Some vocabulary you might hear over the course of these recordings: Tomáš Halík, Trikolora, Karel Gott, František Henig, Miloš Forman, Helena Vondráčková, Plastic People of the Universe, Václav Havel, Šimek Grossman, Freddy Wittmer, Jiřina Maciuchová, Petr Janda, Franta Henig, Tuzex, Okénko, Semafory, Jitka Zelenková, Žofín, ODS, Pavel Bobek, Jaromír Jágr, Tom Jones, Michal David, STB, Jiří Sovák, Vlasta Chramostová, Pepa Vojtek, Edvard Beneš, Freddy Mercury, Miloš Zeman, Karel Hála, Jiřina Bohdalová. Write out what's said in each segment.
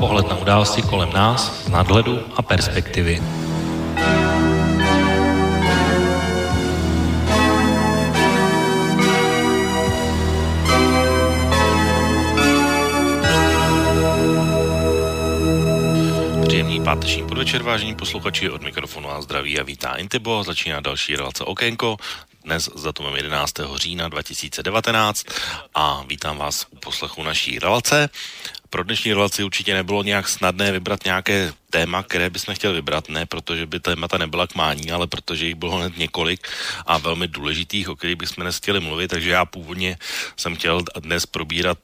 Pohled na události kolem nás z nadhledu a perspektivy. Páteční podvečer, vážení posluchači, od mikrofonu a zdraví a vítá Intebo, začíná další relace Okénko, dnes s datumem 11. října 2019 a vítám vás u poslechu naší relace. Pro dnešní relaci určitě nebylo nějak snadné vybrat nějaké téma, které bychom chtěli vybrat, ne protože by témata nebyla k mání, ale protože jich bylo hned několik a velmi důležitých, o kterých bychom dnes chtěli mluvit, takže já původně jsem chtěl dnes probírat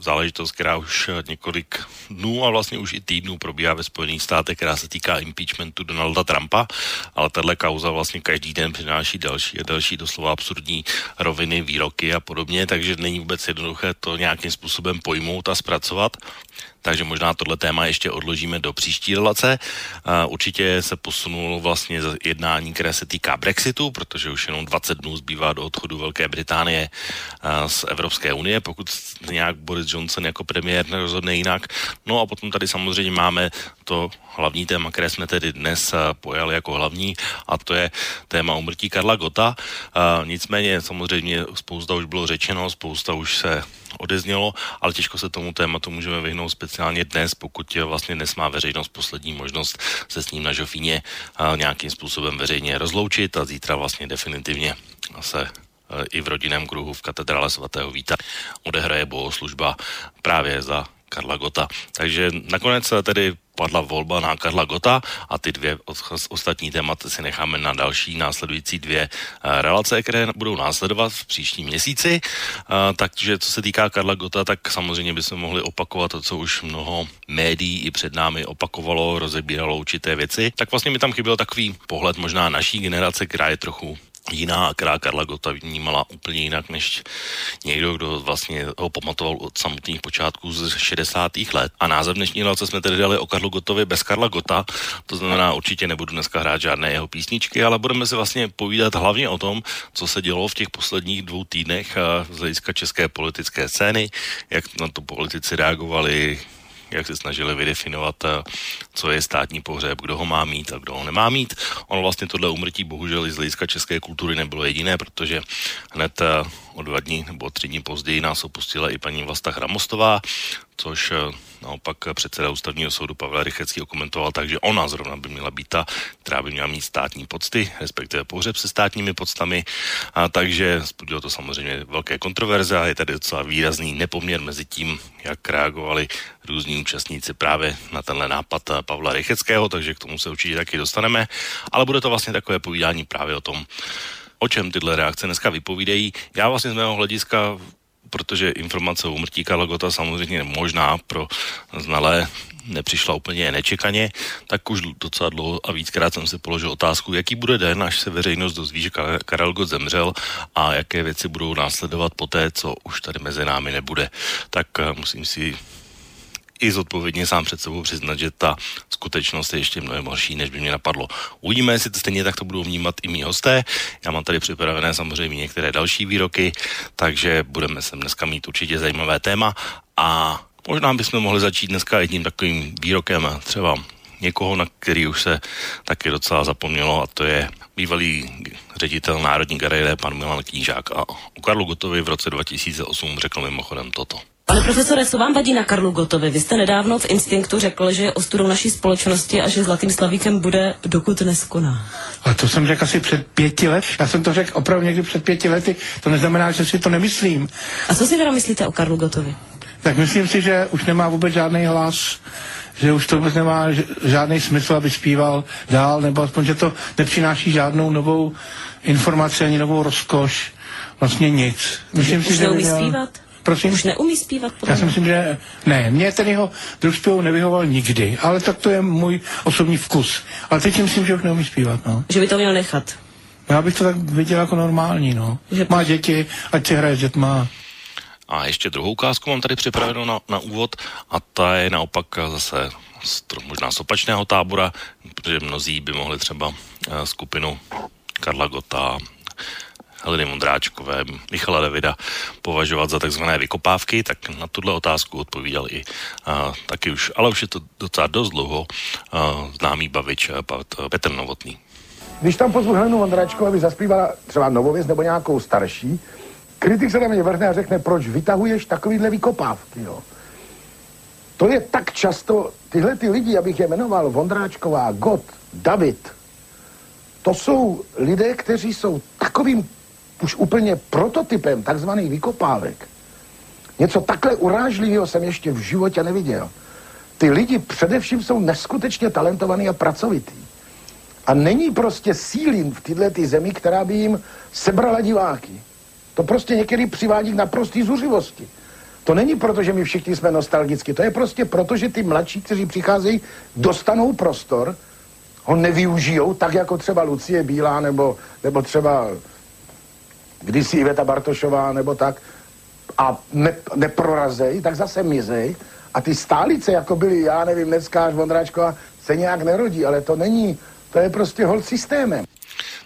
záležitost, která už několik dnů a vlastně už i týdnů probíhá ve Spojených státech, která se týká impeachmentu Donalda Trumpa, ale tahle kauza vlastně každý den přináší další a další doslova absurdní roviny, výroky a podobně, takže není vůbec jednoduché to nějakým způsobem pojmout a zpracovat. Takže možná tohle téma ještě odložíme do příští relace. Určitě se posunulo vlastně jednání, které se týká Brexitu, protože už jenom 20 dnů zbývá do odchodu Velké Británie z Evropské unie, pokud nějak Boris Johnson jako premiér nerozhodne jinak. No a potom tady samozřejmě máme to hlavní téma, které jsme tedy dnes pojali jako hlavní, a to je téma úmrtí Karla Gotta. Nicméně samozřejmě spousta už bylo řečeno, spousta už se odeznělo, ale těžko se tomu tématu můžeme vyhnout speciálně dnes, pokud vlastně dnes má veřejnost poslední možnost se s ním na Žofíně nějakým způsobem veřejně rozloučit a zítra vlastně definitivně se i v rodinném kruhu v katedrále svatého Víta odehraje bohoslužba právě za Karla Gotta. Takže nakonec tedy padla volba na Karla Gotta a ty dvě ostatní tématy si necháme na další následující dvě relace, které budou následovat v příštím měsíci. Takže co se týká Karla Gotta, tak samozřejmě bychom mohli opakovat to, co už mnoho médií i před námi opakovalo, rozebíralo určité věci. Tak vlastně mi tam chyběl takový pohled možná naší generace, která je trochu jiná a která Karla Gotta vnímala úplně jinak než někdo, kdo vlastně ho pamatoval od samotných počátků z 60. let. A název dnešní relace jsme tedy dali o Karlu Gottovi bez Karla Gotta, to znamená určitě nebudu dneska hrát žádné jeho písničky, ale budeme si vlastně povídat hlavně o tom, co se dělo v těch posledních dvou týdnech z hlediska české politické scény, jak na to politici reagovali, jak se snažili vydefinovat, co je státní pohřeb, kdo ho má mít a kdo ho nemá mít. Ono vlastně tohle úmrtí bohužel i z hlediska české kultury nebylo jediné, protože hned o 2 dny nebo 3 dny později nás opustila i paní Vlasta Chramostová, což naopak předseda ústavního soudu Pavel Rychetský komentoval tak, že ona zrovna by měla být ta, která by měla mít státní pocty, respektive pohřeb se státními poctami, a takže spudilo to samozřejmě velké kontroverze a je tady docela výrazný nepoměr mezi tím, jak reagovali různí účastníci právě na tenhle nápad Pavla Rychetského, takže k tomu se určitě taky dostaneme, ale bude to vlastně takové povídání právě o tom, o čem tyhle reakce dneska vypovídají. Já vlastně z mého hlediska, protože informace o úmrtí Karla Gotta samozřejmě možná pro znalé nepřišla úplně nečekaně, tak už docela dlouho a víckrát jsem si položil otázku, jaký bude den, až se veřejnost dozví, že Karel Gott zemřel a jaké věci budou následovat po té, co už tady mezi námi nebude. Tak musím si i zodpovědně sám před sebou přiznat, že ta skutečnost je ještě mnohem horší, než by mě napadlo. Uvidíme, jestli to stejně tak to budou vnímat i mí hosté. Já mám tady připravené samozřejmě některé další výroky, takže budeme sem dneska mít určitě zajímavé téma a možná bychom mohli začít dneska jedním takovým výrokem třeba někoho, na který už se taky docela zapomnělo, a to je bývalý ředitel Národní galerie pan Milan Knížák. A o Karlu Gottovi v roce 2008 řekl mimochodem toto. Pane profesore, co vám vadí na Karlu Gottovi? Vy jste nedávno v Instinktu řekl, že je ostudou naší společnosti a že Zlatým Slavíkem bude, dokud neskoná. Ale to jsem řekl asi před 5 let. Já jsem to řekl opravdu někdy před 5 lety. To neznamená, že si to nemyslím. A co si teda myslíte o Karlu Gottovi? Tak myslím si, že už nemá vůbec žádný hlas, že už to vůbec nemá žádný smysl, aby zpíval dál, nebo aspoň, že to nepřináší žádnou novou informaci ani novou rozkoš. Vlastně nic. Myslím si, že prosím? Už neumí zpívat? Já si myslím, že ne. Mně ten jeho druh zpěvu nevyhoval nikdy, ale tak to je můj osobní vkus. Ale teď myslím, že už neumí zpívat, no. Že by to měl nechat? Já bych to tak viděl jako normální, no. Že má děti, ať si hraje s dětma. A ještě druhou ukázku mám tady připravenou na úvod a ta je naopak zase možná z opačného tábora, protože mnozí by mohli třeba skupinu Karla Gotta Heleny Vondráčkové, Michala Davida považovat za takzvané vykopávky, tak na tuhle otázku odpovídal i taky už, ale už je to docela dost dlouho, známý bavič Petr Novotný. Když tam pozvu Helenu Vondráčkovou, aby zaspívala třeba novověc nebo nějakou starší, kritik se na mě vrhne a řekne, proč vytahuješ takovýhle vykopávky, jo? To je tak často, tyhle ty lidi, abych je jmenoval, Vondráčková, Gott, David, to jsou lidé, kteří jsou takovým už úplně prototypem takzvaných vykopávek. Něco takhle urážlivého jsem ještě v životě neviděl. Ty lidi především jsou neskutečně talentovaný a pracovitý. A není prostě síly v této zemi, která by jim sebrala diváky. To prostě některý přivádí k naprostý zuřivosti. To není proto, že my všichni jsme nostalgicky, to je prostě proto, že ty mladší, kteří přicházejí, dostanou prostor, ho nevyužijou, tak jako třeba Lucie Bílá, nebo třeba kdysi Iveta Bartošová, nebo tak, a neprorazej, tak zase mizej. A ty stálice, jako byly, já nevím, Neckář, Vondráčková, se nějak nerodí, ale to není, to je prostě hol systémem.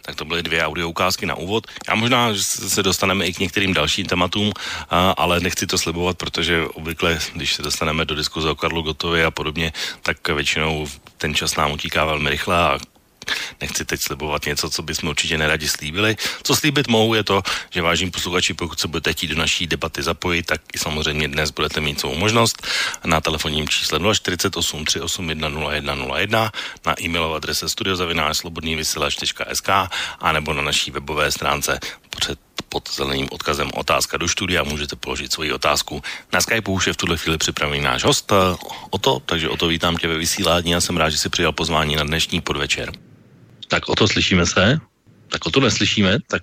Tak to byly dvě audio ukázky na úvod. Já možná se dostaneme i k některým dalším tématům, ale nechci to slibovat, protože obvykle, když se dostaneme do diskuze o Karlu Gottovi a podobně, tak většinou ten čas nám utíká velmi rychle a nechci teď slibovat něco, co bychom určitě neradi slíbili. Co slíbit mohu, je to, že vážení posluchači, pokud se budete chtít do naší debaty zapojit, tak i samozřejmě dnes budete mít svou možnost na telefonním čísle 048 381 0101, na e-mailové adrese studio@slobodnyvysielac.sk a nebo na naší webové stránce pod zeleným odkazem Otázka do studia můžete položit svoji otázku. Na Skypeu už je v tuhle chvíli připravený náš host Oto, takže Oto, vítám tě ve vysílání a jsem rád, že si přijal pozvání na dnešní podvečer. Tak Oto, slyšíme se? Tak Oto neslyšíme, tak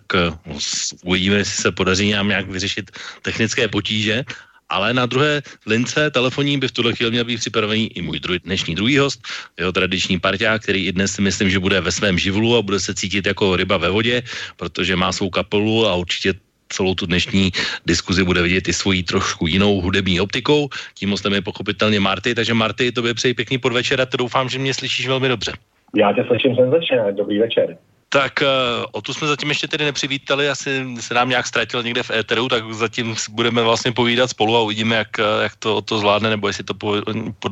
uvidíme, jestli se podaří nám nějak vyřešit technické potíže, ale na druhé lince telefonní by v tuhle chvíli měl být připravený i můj dnešní druhý host, jeho tradiční parťák, který i dnes si myslím, že bude ve svém živlu a bude se cítit jako ryba ve vodě, protože má svou kapelu a určitě celou tu dnešní diskuzi bude vidět i svojí trošku jinou hudební optikou. Tím hostem je pochopitelně Marty, takže Marty, tobě přeji pěkný podvečer a to doufám, že mě slyšíš velmi dobře. Já tě slyším senzačně, dobrý večer. Tak o tu jsme zatím ještě tedy nepřivítali, asi se nám nějak ztratil někde v éteru, tak zatím budeme vlastně povídat spolu a uvidíme, jak to zvládne, nebo jestli to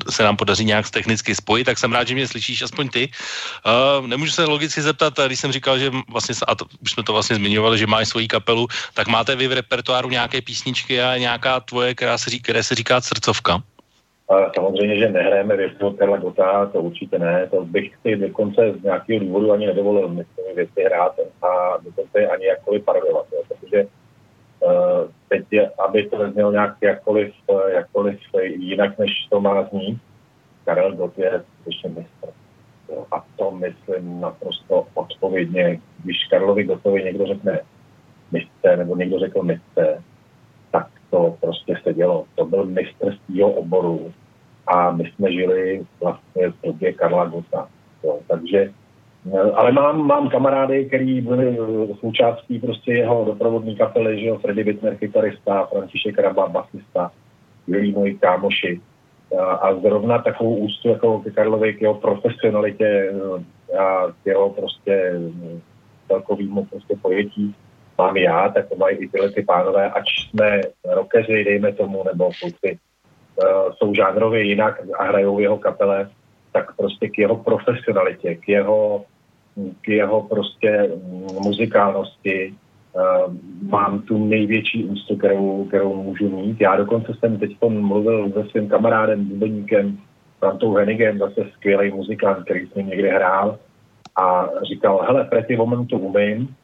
se nám podaří nějak technicky spojit, tak jsem rád, že mě slyšíš, aspoň ty. Nemůžu se logicky zeptat, když jsem říkal, že vlastně, a to, už jsme to vlastně zmiňovali, že máš svoji kapelu, tak máte vy v repertoáru nějaké písničky a nějaká tvoje, které se říká srdcovka? Samozřejmě, že nehrajeme věci od Karla Gotta, to určitě ne, to bych si dokonce z nějakého důvodu ani nedovolil myslím věci hrát a dokonce ani jakkoliv parodovat, jo, protože teď, aby to neznělo nějak jakkoliv jinak, než to má znít, Karel Gott je skutečně mistr. Jo, a to myslím naprosto odpovědně, když Karlovi Gottovi někdo řekne mistr, nebo někdo řekl mistr, tak to prostě se dělo. To byl mistr svýho oboru a my jsme žili vlastně v době Karla Gotta. Jo, takže, ale mám kamarády, který byli součástí prostě jeho doprovodní kapely, že jo, Freddy Wittmer, kytarista, František Raba, basista, byli moji kámoši. A zrovna takovou úctu jako ke Karlovi, k jeho profesionalitě a k jeho prostě celkovýmu prostě pojetí mám já, tak to mají i tyhle ty pánové, ač jsme rockeři, dejme tomu, nebo kluci jsou žánrově jinak a hrajou jeho kapele, tak prostě k jeho profesionalitě, k jeho prostě muzikálnosti mám tu největší úctu, kterou můžu mít. Já dokonce jsem teď mluvil se svým kamarádem, bubeníkem, Frantou Henigem, zase skvělý muzikant, který s ním někde hrál a říkal, hele, Pretty Woman to umím,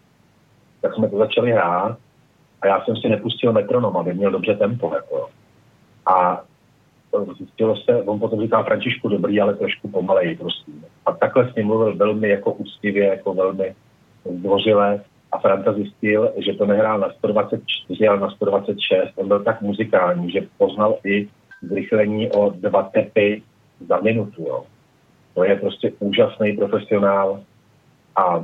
tak jsme to začali hrát a já jsem si nepustil metronom, aby měl dobře tempo. Jako. A zjistilo se, on potom říká Františku dobrý, ale trošku pomalej, prosím. A takhle s ním mluvil velmi jako úctivě, jako velmi zdvořile a Franta zjistil, že to nehrál na 124, ale na 126. On byl tak muzikální, že poznal i zrychlení o 2 tepy za minutu. Jo. To je prostě úžasný profesionál a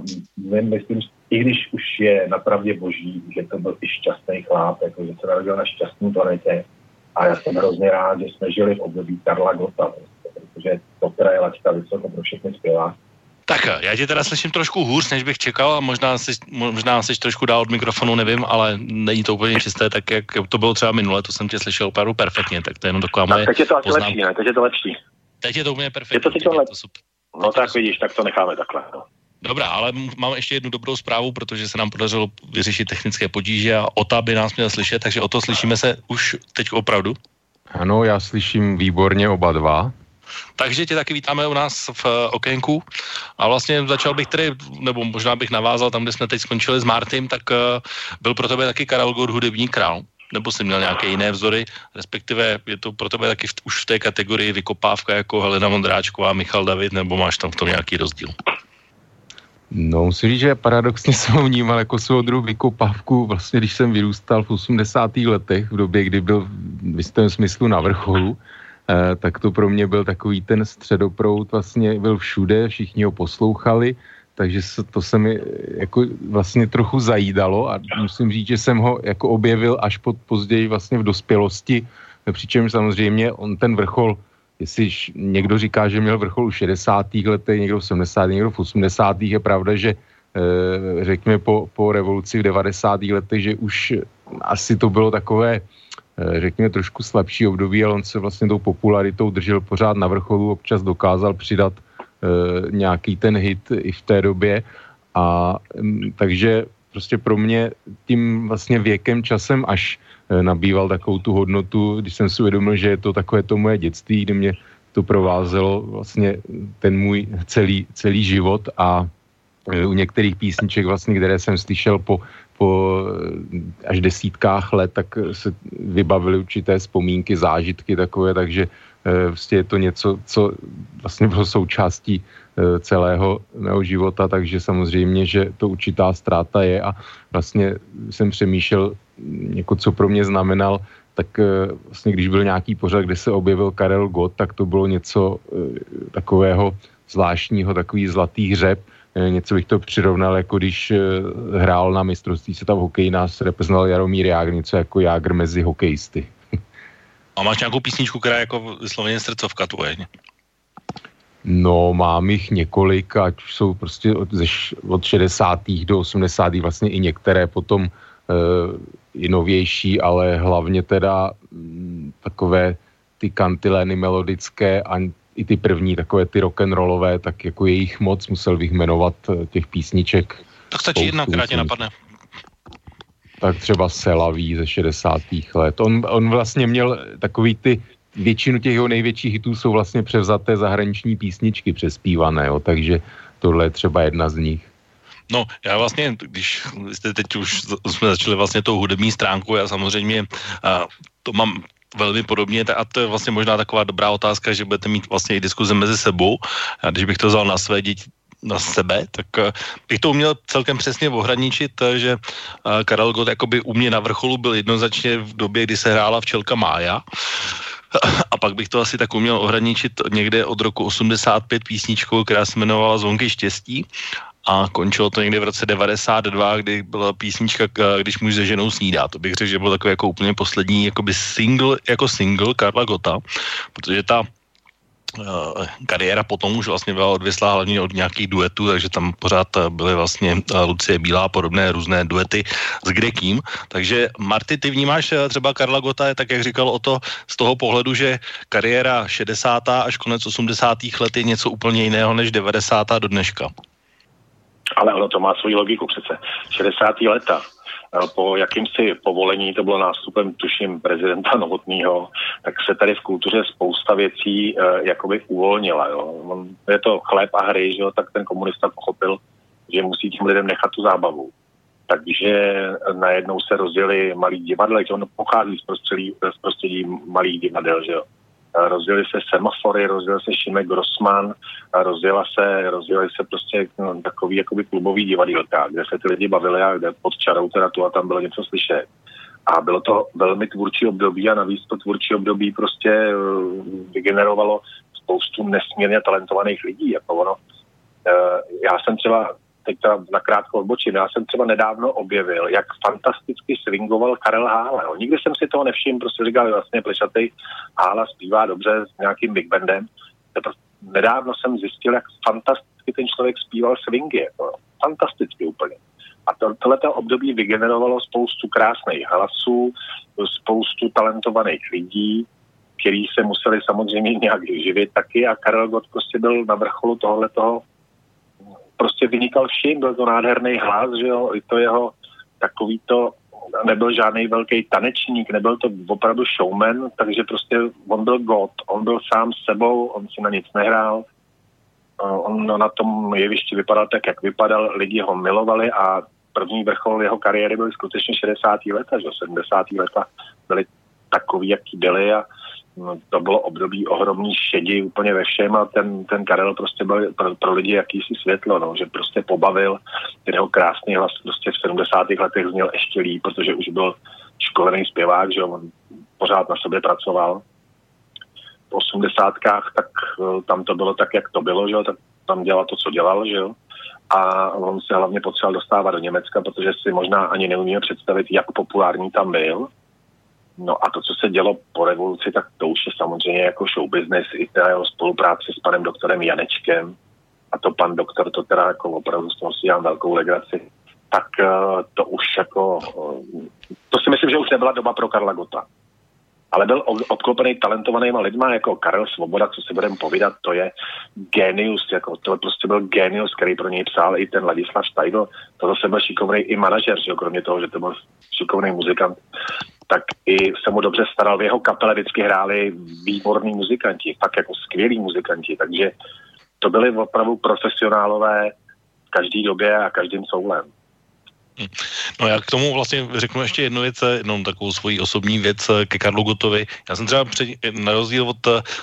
myslím, i když už je napravdě boží, že to byl i šťastný chláp, jako že se narodil na šťastný planetě a já jsem hrozně rád, že jsme žili v období Karla Gotta, protože to, která je lačka vysoko pro všechny zpěvá, Tak já tě teda slyším trošku hůř, než bych čekal a možná jsi trošku dál od mikrofonu, nevím, ale není to úplně čisté, tak jak to bylo třeba minule, to jsem tě slyšel opravdu perfektně, tak to je jenom taková moje poznámka. Teď je to lepší. Teď je to úplně perfektní. No tak vidíš, tak to necháme takhle. No. Dobrá, ale mám ještě jednu dobrou zprávu, protože se nám podařilo vyřešit technické potíže a Ota by nás měl slyšet, takže Oto, slyšíme se už teď opravdu. Ano, já slyším výborně oba dva. Takže tě taky vítáme u nás v Okénku a vlastně začal bych tedy, nebo možná bych navázal tam, kde jsme teď skončili s Martym, tak byl pro tebe taky Karel Gott hudební král, nebo jsi měl nějaké jiné vzory, respektive je to pro tebe taky už v té kategorii vykopávka jako Helena Vondráčková, Michal David, nebo máš tam v tom nějaký rozdíl? No, musím říct, že paradoxně jsem ho vnímal jako soudru vykopávku, vlastně když jsem vyrůstal v 80. letech, v době, kdy byl v jistém smyslu na vrcholu, tak to pro mě byl takový ten středoproud, vlastně byl všude, všichni ho poslouchali, takže to se mi jako vlastně trochu zajídalo a musím říct, že jsem ho jako objevil až později vlastně v dospělosti, přičemž samozřejmě on ten vrchol, jestli někdo říká, že měl vrchol v 60. letech, někdo v 70., někdo v 80. je pravda, že řekněme po revoluci v 90. letech, že už asi to bylo takové, řekněme, trošku slabší období, ale on se vlastně tou popularitou držel pořád na vrcholu, občas dokázal přidat nějaký ten hit i v té době a takže prostě pro mě tím vlastně věkem, časem až nabýval takovou tu hodnotu, když jsem si uvědomil, že je to takové to moje dětství, kdy mě to provázelo vlastně ten můj celý život a u některých písniček vlastně, které jsem slyšel po až desítkách let, tak se vybavily určité vzpomínky, zážitky takové, takže vlastně je to něco, co vlastně bylo součástí celého mého života, takže samozřejmě, že to určitá ztráta je a vlastně jsem přemýšlel, jako co pro mě znamenal, tak vlastně když byl nějaký pořad, kde se objevil Karel Gott, tak to bylo něco takového zvláštního, takový zlatý hřeb, něco bych to přirovnal, jako když hrál na mistrovství světa v hokeji, nás reprezentoval Jaromír Jágr, něco jako Jágr mezi hokejisty. A máš nějakou písničku, která je jako vysloveně srdcovka tvoje? No, mám jich několik, ať už jsou prostě od 60. do 80. vlastně i některé potom i novější, ale hlavně teda takové ty kantilény melodické a i ty první, takové ty rock'n'rollové, tak jako jejich moc, musel bych jmenovat těch písniček. Tak stačí jedna, která tě napadne. Tak třeba Selaví ze 60. let. On vlastně měl takový ty, většinu těch jeho největších hitů jsou vlastně převzaté zahraniční písničky přespívané, jo, takže tohle je třeba jedna z nich. No, já vlastně, když jste teď už jsme začali vlastně tou hudební stránku, já samozřejmě to mám velmi podobně a to je vlastně možná taková dobrá otázka, že budete mít vlastně i diskuze mezi sebou. A když bych to vzal na své děti, na sebe, tak bych to uměl celkem přesně ohraničit, že Karel Gott jakoby u mě na vrcholu byl jednoznačně v době, kdy se hrála Včelka Mája. A pak bych to asi tak uměl ohraničit někde od roku 85 písničkou, která se jmenovala Zvonky štěstí. A končilo to někde v roce 92, kdy byla písnička Když muž se ženou snídá. To bych řekl, že byl takový jako úplně poslední single Karla Gotta, protože ta kariéra potom už vlastně byla odvislá hlavně od nějakých duetů, takže tam pořád byly vlastně Lucie Bílá a podobné různé duety s kdekým. Takže Marty, ty vnímáš třeba Karla Gotta, tak jak říkal o to, z toho pohledu, že kariéra 60. až konec 80. let je něco úplně jiného než 90. do dneška. Ale ono to má svoji logiku přece. 60. leta po jakýmsi povolení, to bylo nástupem, tuším, prezidenta Novotnýho, tak se tady v kultuře spousta věcí jakoby uvolnila. Jo. Je to chléb a hry, že jo, tak ten komunista pochopil, že musí tím lidem nechat tu zábavu. Takže najednou se rozdělili malí divadla, že on pochází z prostředí malých divadel, že jo. Rozdělili se Semafory, rozdělil se Šimek Grossman, rozdělili se prostě takový jakoby klubový divadýlka, kde se ty lidi bavili a kde pod čarou teda tu a tam bylo něco slyšet. A bylo to velmi tvůrčí období a navíc to tvůrčí období prostě vygenerovalo spoustu nesmírně talentovaných lidí. Jako ono. Já jsem třeba, teď teda nakrátko odbočím, já jsem třeba nedávno objevil, jak fantasticky swingoval Karel Hála. Nikdy jsem si toho nevšiml, prostě říkal, vlastně plešatej Hála zpívá dobře s nějakým big bandem. Nedávno jsem zjistil, jak fantasticky fantasticky ten člověk zpíval swingy, no, fantasticky úplně. A tohleto období vygenerovalo spoustu krásných hlasů, spoustu talentovaných lidí, kteří se museli samozřejmě nějak živit taky, a Karel Gott prostě byl na vrcholu tohletoho, prostě vynikal vším, byl to nádherný hlas, že jo, i to jeho takový to, nebyl žádný velký tanečník, nebyl to opravdu showman, takže prostě on byl Gott, on byl sám s sebou, on si na nic nehrál, on na tom jevišti vypadal tak, jak vypadal, lidi ho milovali a první vrchol jeho kariéry byly skutečně 60. leta, že 70. leta byly takový, jaký byly, a to bylo období ohromný šedi úplně ve všem, a ten Karel prostě byl pro lidi jakýsi světlo, no, že prostě pobavil, ten jeho krásný hlas prostě v 70. letech zněl ještě líp, protože už byl školený zpěvák, že on pořád na sobě pracoval. V 80kách, tak tam to bylo tak, jak to bylo, že tak tam dělal to, co dělal, že jo. A on se hlavně potřeboval dostávat do Německa, protože si možná ani neumíme představit, jak populární tam byl. No a to, co se dělo po revoluci, tak to už je samozřejmě jako show business, i teda jeho spolupráce s panem doktorem Janečkem, a to pan doktor, to teda jako opravdu s tím si dělám velkou legraci, tak to už jako, to si myslím, že už nebyla doba pro Karla Gotta. Ale byl obklopený talentovanýma lidma, jako Karel Svoboda, co si budeme povídat, to je genius, jako to prostě byl genius, který pro něj psal i ten Ladislav Štajdl, to zase byl šikovnej i manažer, že jo, kromě toho, že to byl šikovnej muzikant, tak i se mu dobře staral, v jeho kapele vždycky hráli výborní muzikanti, fakt jako skvělí muzikanti, takže to byli opravdu profesionálové v každý době a každým soulem. No já k tomu vlastně řeknu ještě jednu věc, jednou takovou svoji osobní věc ke Karlu Gottovi. Já jsem třeba na rozdíl od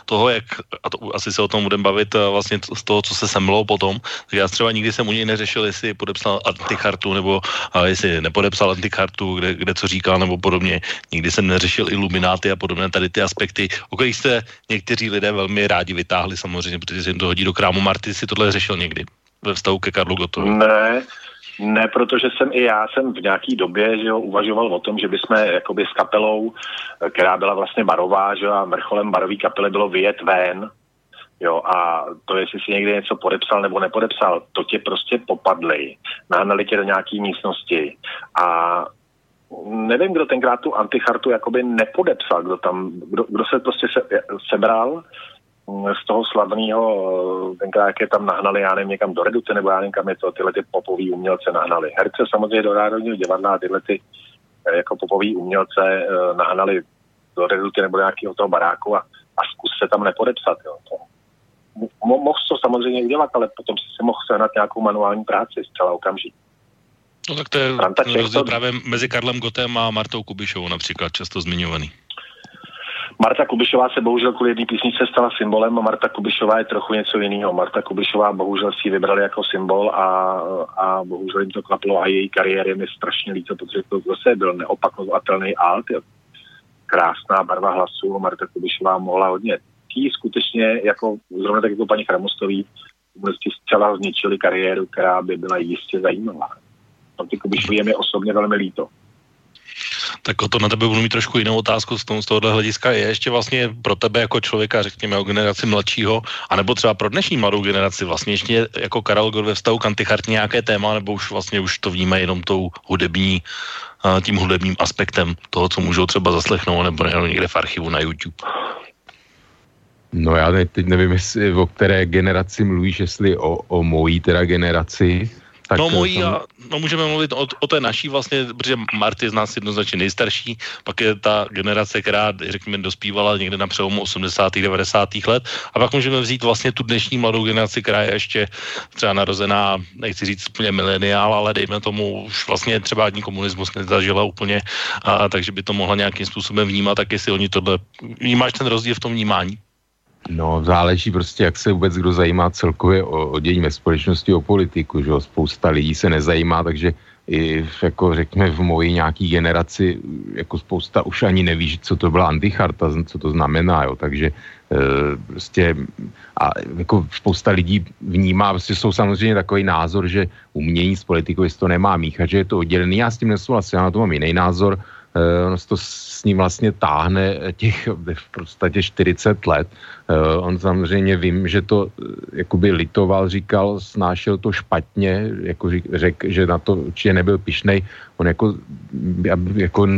toho, jak, a to, asi se o tom budeme bavit, vlastně z toho, co se semlilo potom, tak já třeba nikdy jsem u něj neřešil, jestli podepsal Antichartu, nebo jestli nepodepsal Antichartu, kde co říkal, nebo podobně. Nikdy jsem neřešil ilumináty a podobné tady ty aspekty, o kterých jste někteří lidé velmi rádi vytáhli samozřejmě, protože se jim to hodí do krámu. Marty, si tohle řešil někdy ve vztahu ke Karlu Gottovi? Ne, protože já jsem v nějaký době, že jo, uvažoval o tom, že bychom jakoby s kapelou, která byla vlastně barová, že jo, a vrcholem barový kapely bylo vyjet ven, jo, a to, jestli si někdy něco podepsal nebo nepodepsal, to tě prostě popadli, nahnali tě do nějaký místnosti a nevím, kdo tenkrát tu Antichartu jakoby nepodepsal, kdo se prostě sebral z toho slavného, tenkrát, jak je tam nahnali, já nevím, někam do Reduce, nebo já nevím, kam je to, tyhle ty popový umělce nahnali. Herce samozřejmě do Národního divadla, tyhle ty jako popový umělce nahnali do Reduce nebo nějakého toho baráku a zkus se tam nepodepsat. Jo. Mohl to samozřejmě udělat, ale potom si mohl sehnat nějakou manuální práci zcela okamžitě. No tak to je rozdíl právě mezi Karlem Gottem a Martou Kubišovou například, často zmiňovaný. Marta Kubišová se bohužel kvůli jedné písničce stala symbolem a Marta Kubišová je trochu něco jiného. Marta Kubišová bohužel si ji vybrali jako symbol a bohužel jim to klaplo a její kariéry mi strašně líto, protože to zase byl neopakovatelný alt. Krásná barva hlasu, Marta Kubišová mohla hodně. Tí skutečně, jako zrovna tak jako paní Chramostový, vlastně zcela zničili kariéru, která by byla jistě zajímavá. Marta Kubišová je mi osobně velmi líto. Tak o to na tebe budu mít trošku jinou otázku z tohohle hlediska. Je ještě vlastně pro tebe jako člověka, řekněme, o generaci mladšího, anebo třeba pro dnešní mladou generaci, vlastně ještě jako Karel Gott ve vztahu k Antichartě nějaké téma, nebo už vlastně už to vníme jenom tou hudební, tím hudebním aspektem toho, co můžou třeba zaslechnout, nebo někde v archivu na YouTube? No já teď nevím, jestli o které generaci mluvíš, jestli o mojí teda generaci. No mojí a no, můžeme mluvit o té naší vlastně, protože Marty z nás jednoznačně nejstarší, pak je ta generace, která, řekněme, dospívala někde na přelomu 80. 90. let a pak můžeme vzít vlastně tu dnešní mladou generaci, která je ještě třeba narozená, nechci říct úplně mileniál, ale dejme tomu už vlastně třeba ani komunismus nezažila úplně, a takže by to mohla nějakým způsobem vnímat, tak jestli oni tohle, vnímáš ten rozdíl v tom vnímání? No, záleží prostě, jak se vůbec kdo zajímá celkově o dění ve společnosti, o politiku, že jo, spousta lidí se nezajímá, takže i jako řekněme v mojí nějaký generaci, jako spousta už ani neví, co to byla Anticharta, co to znamená, jo, takže prostě a jako spousta lidí vnímá, prostě jsou samozřejmě takový názor, že umění s politikou, jestli to nemá míchat, že je to oddělený, já s tím nesouhlasím, já na to mám jiný názor, on to s ním vlastně táhne těch v podstatě 40 let. On samozřejmě vím, že to jakoby litoval, říkal, snášel to špatně, jako řekl, že na to určitě nebyl pyšnej. On jako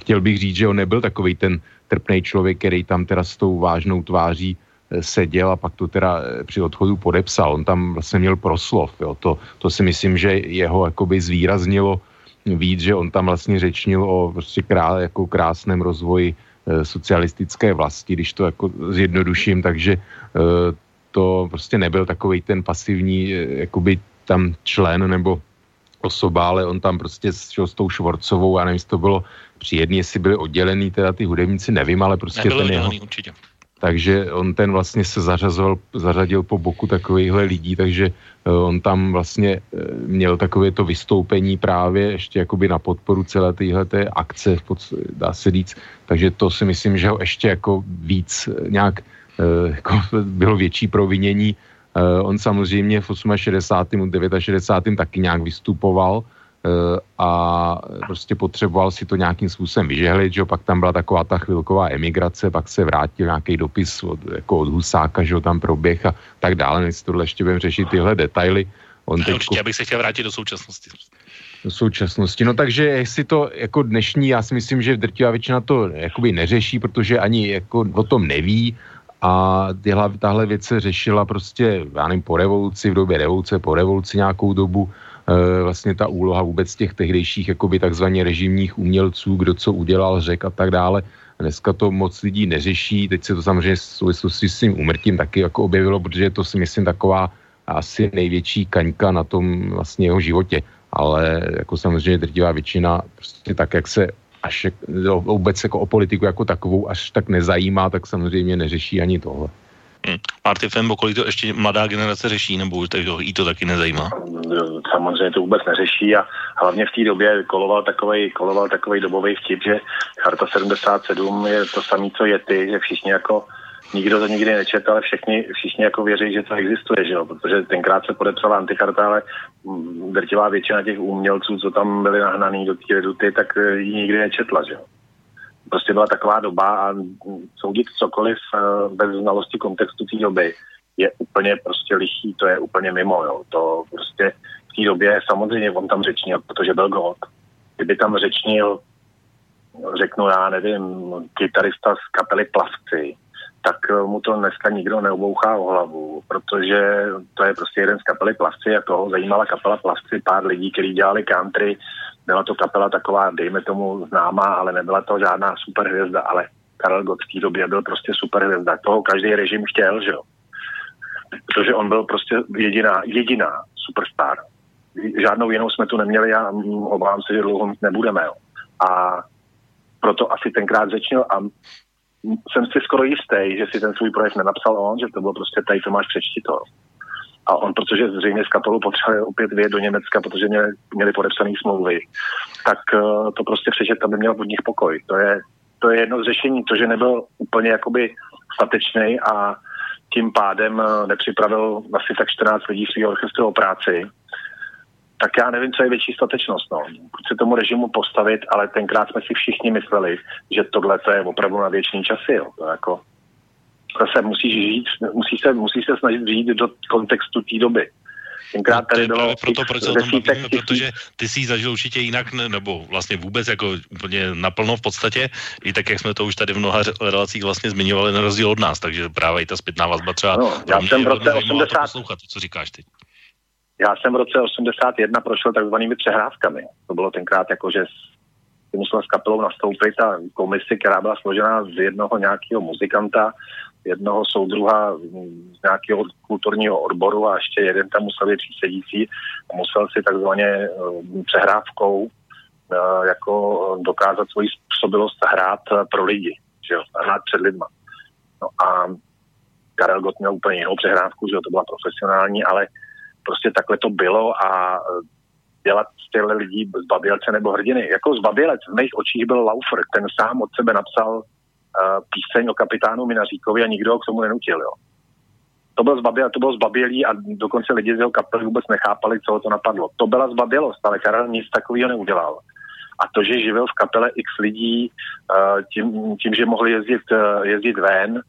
chtěl bych říct, že on nebyl takovej ten trpnej člověk, který tam teda s tou vážnou tváří seděl a pak to teda při odchodu podepsal. On tam vlastně měl proslov, jo. To si myslím, že jeho jakoby zvýraznilo víc, že on tam vlastně řečnil o prostě jako krásném rozvoji socialistické vlasti, když to jako zjednoduším, takže to prostě nebyl takovej ten pasivní jakoby tam člen nebo osoba, ale on tam prostě šel s tou Švorcovou, já nevím, jestli to bylo příjemný, jestli byli oddělený teda ty hudebníci, nevím, ale prostě nebyl ten jeho... Určitě. Takže on ten vlastně se zařadil po boku takovýchhle lidí, takže on tam vlastně měl takové to vystoupení právě ještě jakoby na podporu celé téhleté akce, dá se říct. Takže to si myslím, že ho ještě jako víc nějak jako bylo větší provinění. On samozřejmě v 68. 69. taky nějak vystupoval a prostě potřeboval si to nějakým způsobem vyžehlit, že jo, pak tam byla taková ta chvilková emigrace, pak se vrátil nějaký dopis od Husáka, že jo, tam proběh a tak dále, než tohle ještě budeme řešit tyhle detaily. Určitě bych se chtěl vrátit do současnosti. Do současnosti, no takže jestli to jako dnešní, já si myslím, že drtivá většina to jakoby neřeší, protože ani jako o tom neví a tahle věc se řešila prostě, já nevím, po revoluci, v době revoluce, po revoluci nějakou dobu. Vlastně ta úloha vůbec těch tehdejších jakoby takzvaně režimních umělců, kdo co udělal, řek a tak dále. Dneska to moc lidí neřeší, teď se to samozřejmě v souvislosti s tím úmrtím taky jako objevilo, protože to si myslím taková asi největší kaňka na tom vlastně jeho životě, ale jako samozřejmě drtivá většina prostě tak, jak se až vůbec jako o politiku jako takovou až tak nezajímá, tak samozřejmě neřeší ani tohle. Marty Fembo, kolik to ještě mladá generace řeší, nebo jí to taky nezajímá? Samozřejmě to vůbec neřeší a hlavně v té době koloval takovej dobový vtip, že Charta 77 je to samý, co je ty, že všichni jako, nikdo to nikdy nečetl, ale všichni jako věří, že to existuje, že jo, protože tenkrát se podepsala Anticharta, ale drtivá většina těch umělců, co tam byli nahnaný do té reduty, tak ji nikdy nečetla, že jo. Prostě byla taková doba a soudit cokoliv bez znalosti kontextu té doby je úplně prostě lichý, to je úplně mimo, jo. To prostě v té době samozřejmě on tam řečnil, protože byl Gott. Kdyby tam řečnil, řeknu já, nevím, kytarista z kapely Plavci, tak mu to dneska nikdo neobouchá o hlavu, protože to je prostě jeden z kapely Plavci a toho zajímala kapela Plavci, pár lidí, kteří dělali country. Byla to kapela taková, dejme tomu, známá, ale nebyla to žádná superhvězda, ale Karel Gott v té době byl prostě superhvězda. Toho každý režim chtěl, že jo. Protože on byl prostě jediná superstar. Žádnou jinou jsme tu neměli a obávám se, že dlouho mít nebudeme, jo. A proto asi tenkrát řečnil a jsem si skoro jistý, že si ten svůj projev nenapsal on, že to bylo prostě tady, co máš přečti to. A on, protože zřejmě z kapelu potřebuje opět vyjet do Německa, protože měli podepsané smlouvy, tak to prostě přečet, aby měl od nich pokoj. To je jedno z řešení, to, že nebyl úplně jakoby statečný a tím pádem nepřipravil asi tak 14 lidí svýho orchestru o práci. Tak já nevím, co je větší statečnost, no. Chci se tomu režimu postavit, ale tenkrát jsme si všichni mysleli, že tohle to je opravdu na věčný časy, jo. To jako... Zase musí se snažit žít do kontextu té doby. Tenkrát tady bylo desítek, protože ty jsi zažil určitě jinak, nebo vlastně vůbec jako úplně naplno v podstatě, i tak, jak jsme to už tady v mnoha relacích vlastně zmiňovali, na rozdíl od nás, takže právě i ta zpětná vazba třeba... No, já jsem v roce 80... Poslouchat, co říkáš teď. Já jsem v roce 81 prošel takzvanými přehrávkami. To bylo tenkrát jako, že musel s kapelou nastoupit a komisi, která byla složená z jednoho nějakého muzikanta, jednoho soudruha z nějakého kulturního odboru a ještě jeden tam musel být přísedící a musel si takzvaně přehrávkou jako dokázat svoji způsobilost hrát pro lidi, že jo, hrát před lidma. No a Karel Gott měl úplně jinou přehrávku, že jo, to byla profesionální, ale prostě takhle to bylo a dělat z těchto lidí zbabělce nebo hrdiny. Jako zbabělec v mých očích byl Laufer, ten sám od sebe napsal píseň o kapitánu Minaříkovi a nikdo ho k tomu nenutil, jo. To bylo zbabělý a dokonce lidi z jeho kapely vůbec nechápali, co ho to napadlo. To byla zbabělost, ale Karel nic takového neudělal. A to, že živil v kapele x lidí tím, že mohli jezdit ven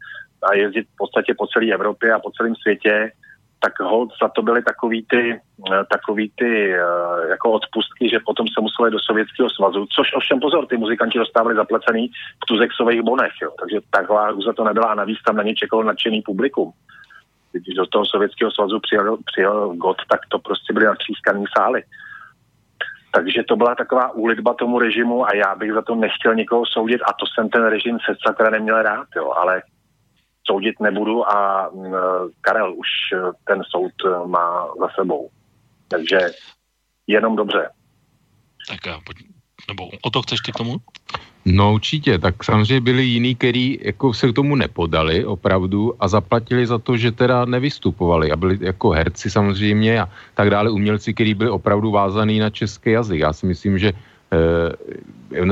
a jezdit v podstatě po celé Evropě a po celém světě, tak holt za to byly takový ty jako odpustky, že potom se museli do Sovětského svazu, což ovšem pozor, ty muzikanti dostávali zaplacený v tuzexových bonech, jo. Takže takhle už za to nebyla a navíc tam na ně čekalo nadšený publikum. Když do toho Sovětského svazu přijel Gott, tak to prostě byly natřískaný sály. Takže to byla taková úlitba tomu režimu a já bych za to nechtěl nikoho soudit a to jsem ten režim se sakra neměl rád, jo, ale soudit nebudu a Karel už ten soud má za sebou. Takže jenom dobře. Nebo o to chceš ty k tomu? No určitě, tak samozřejmě byli jiní, který jako se k tomu nepodali opravdu a zaplatili za to, že teda nevystupovali a byli jako herci samozřejmě a tak dále umělci, kteří byli opravdu vázaný na český jazyk. Já si myslím, že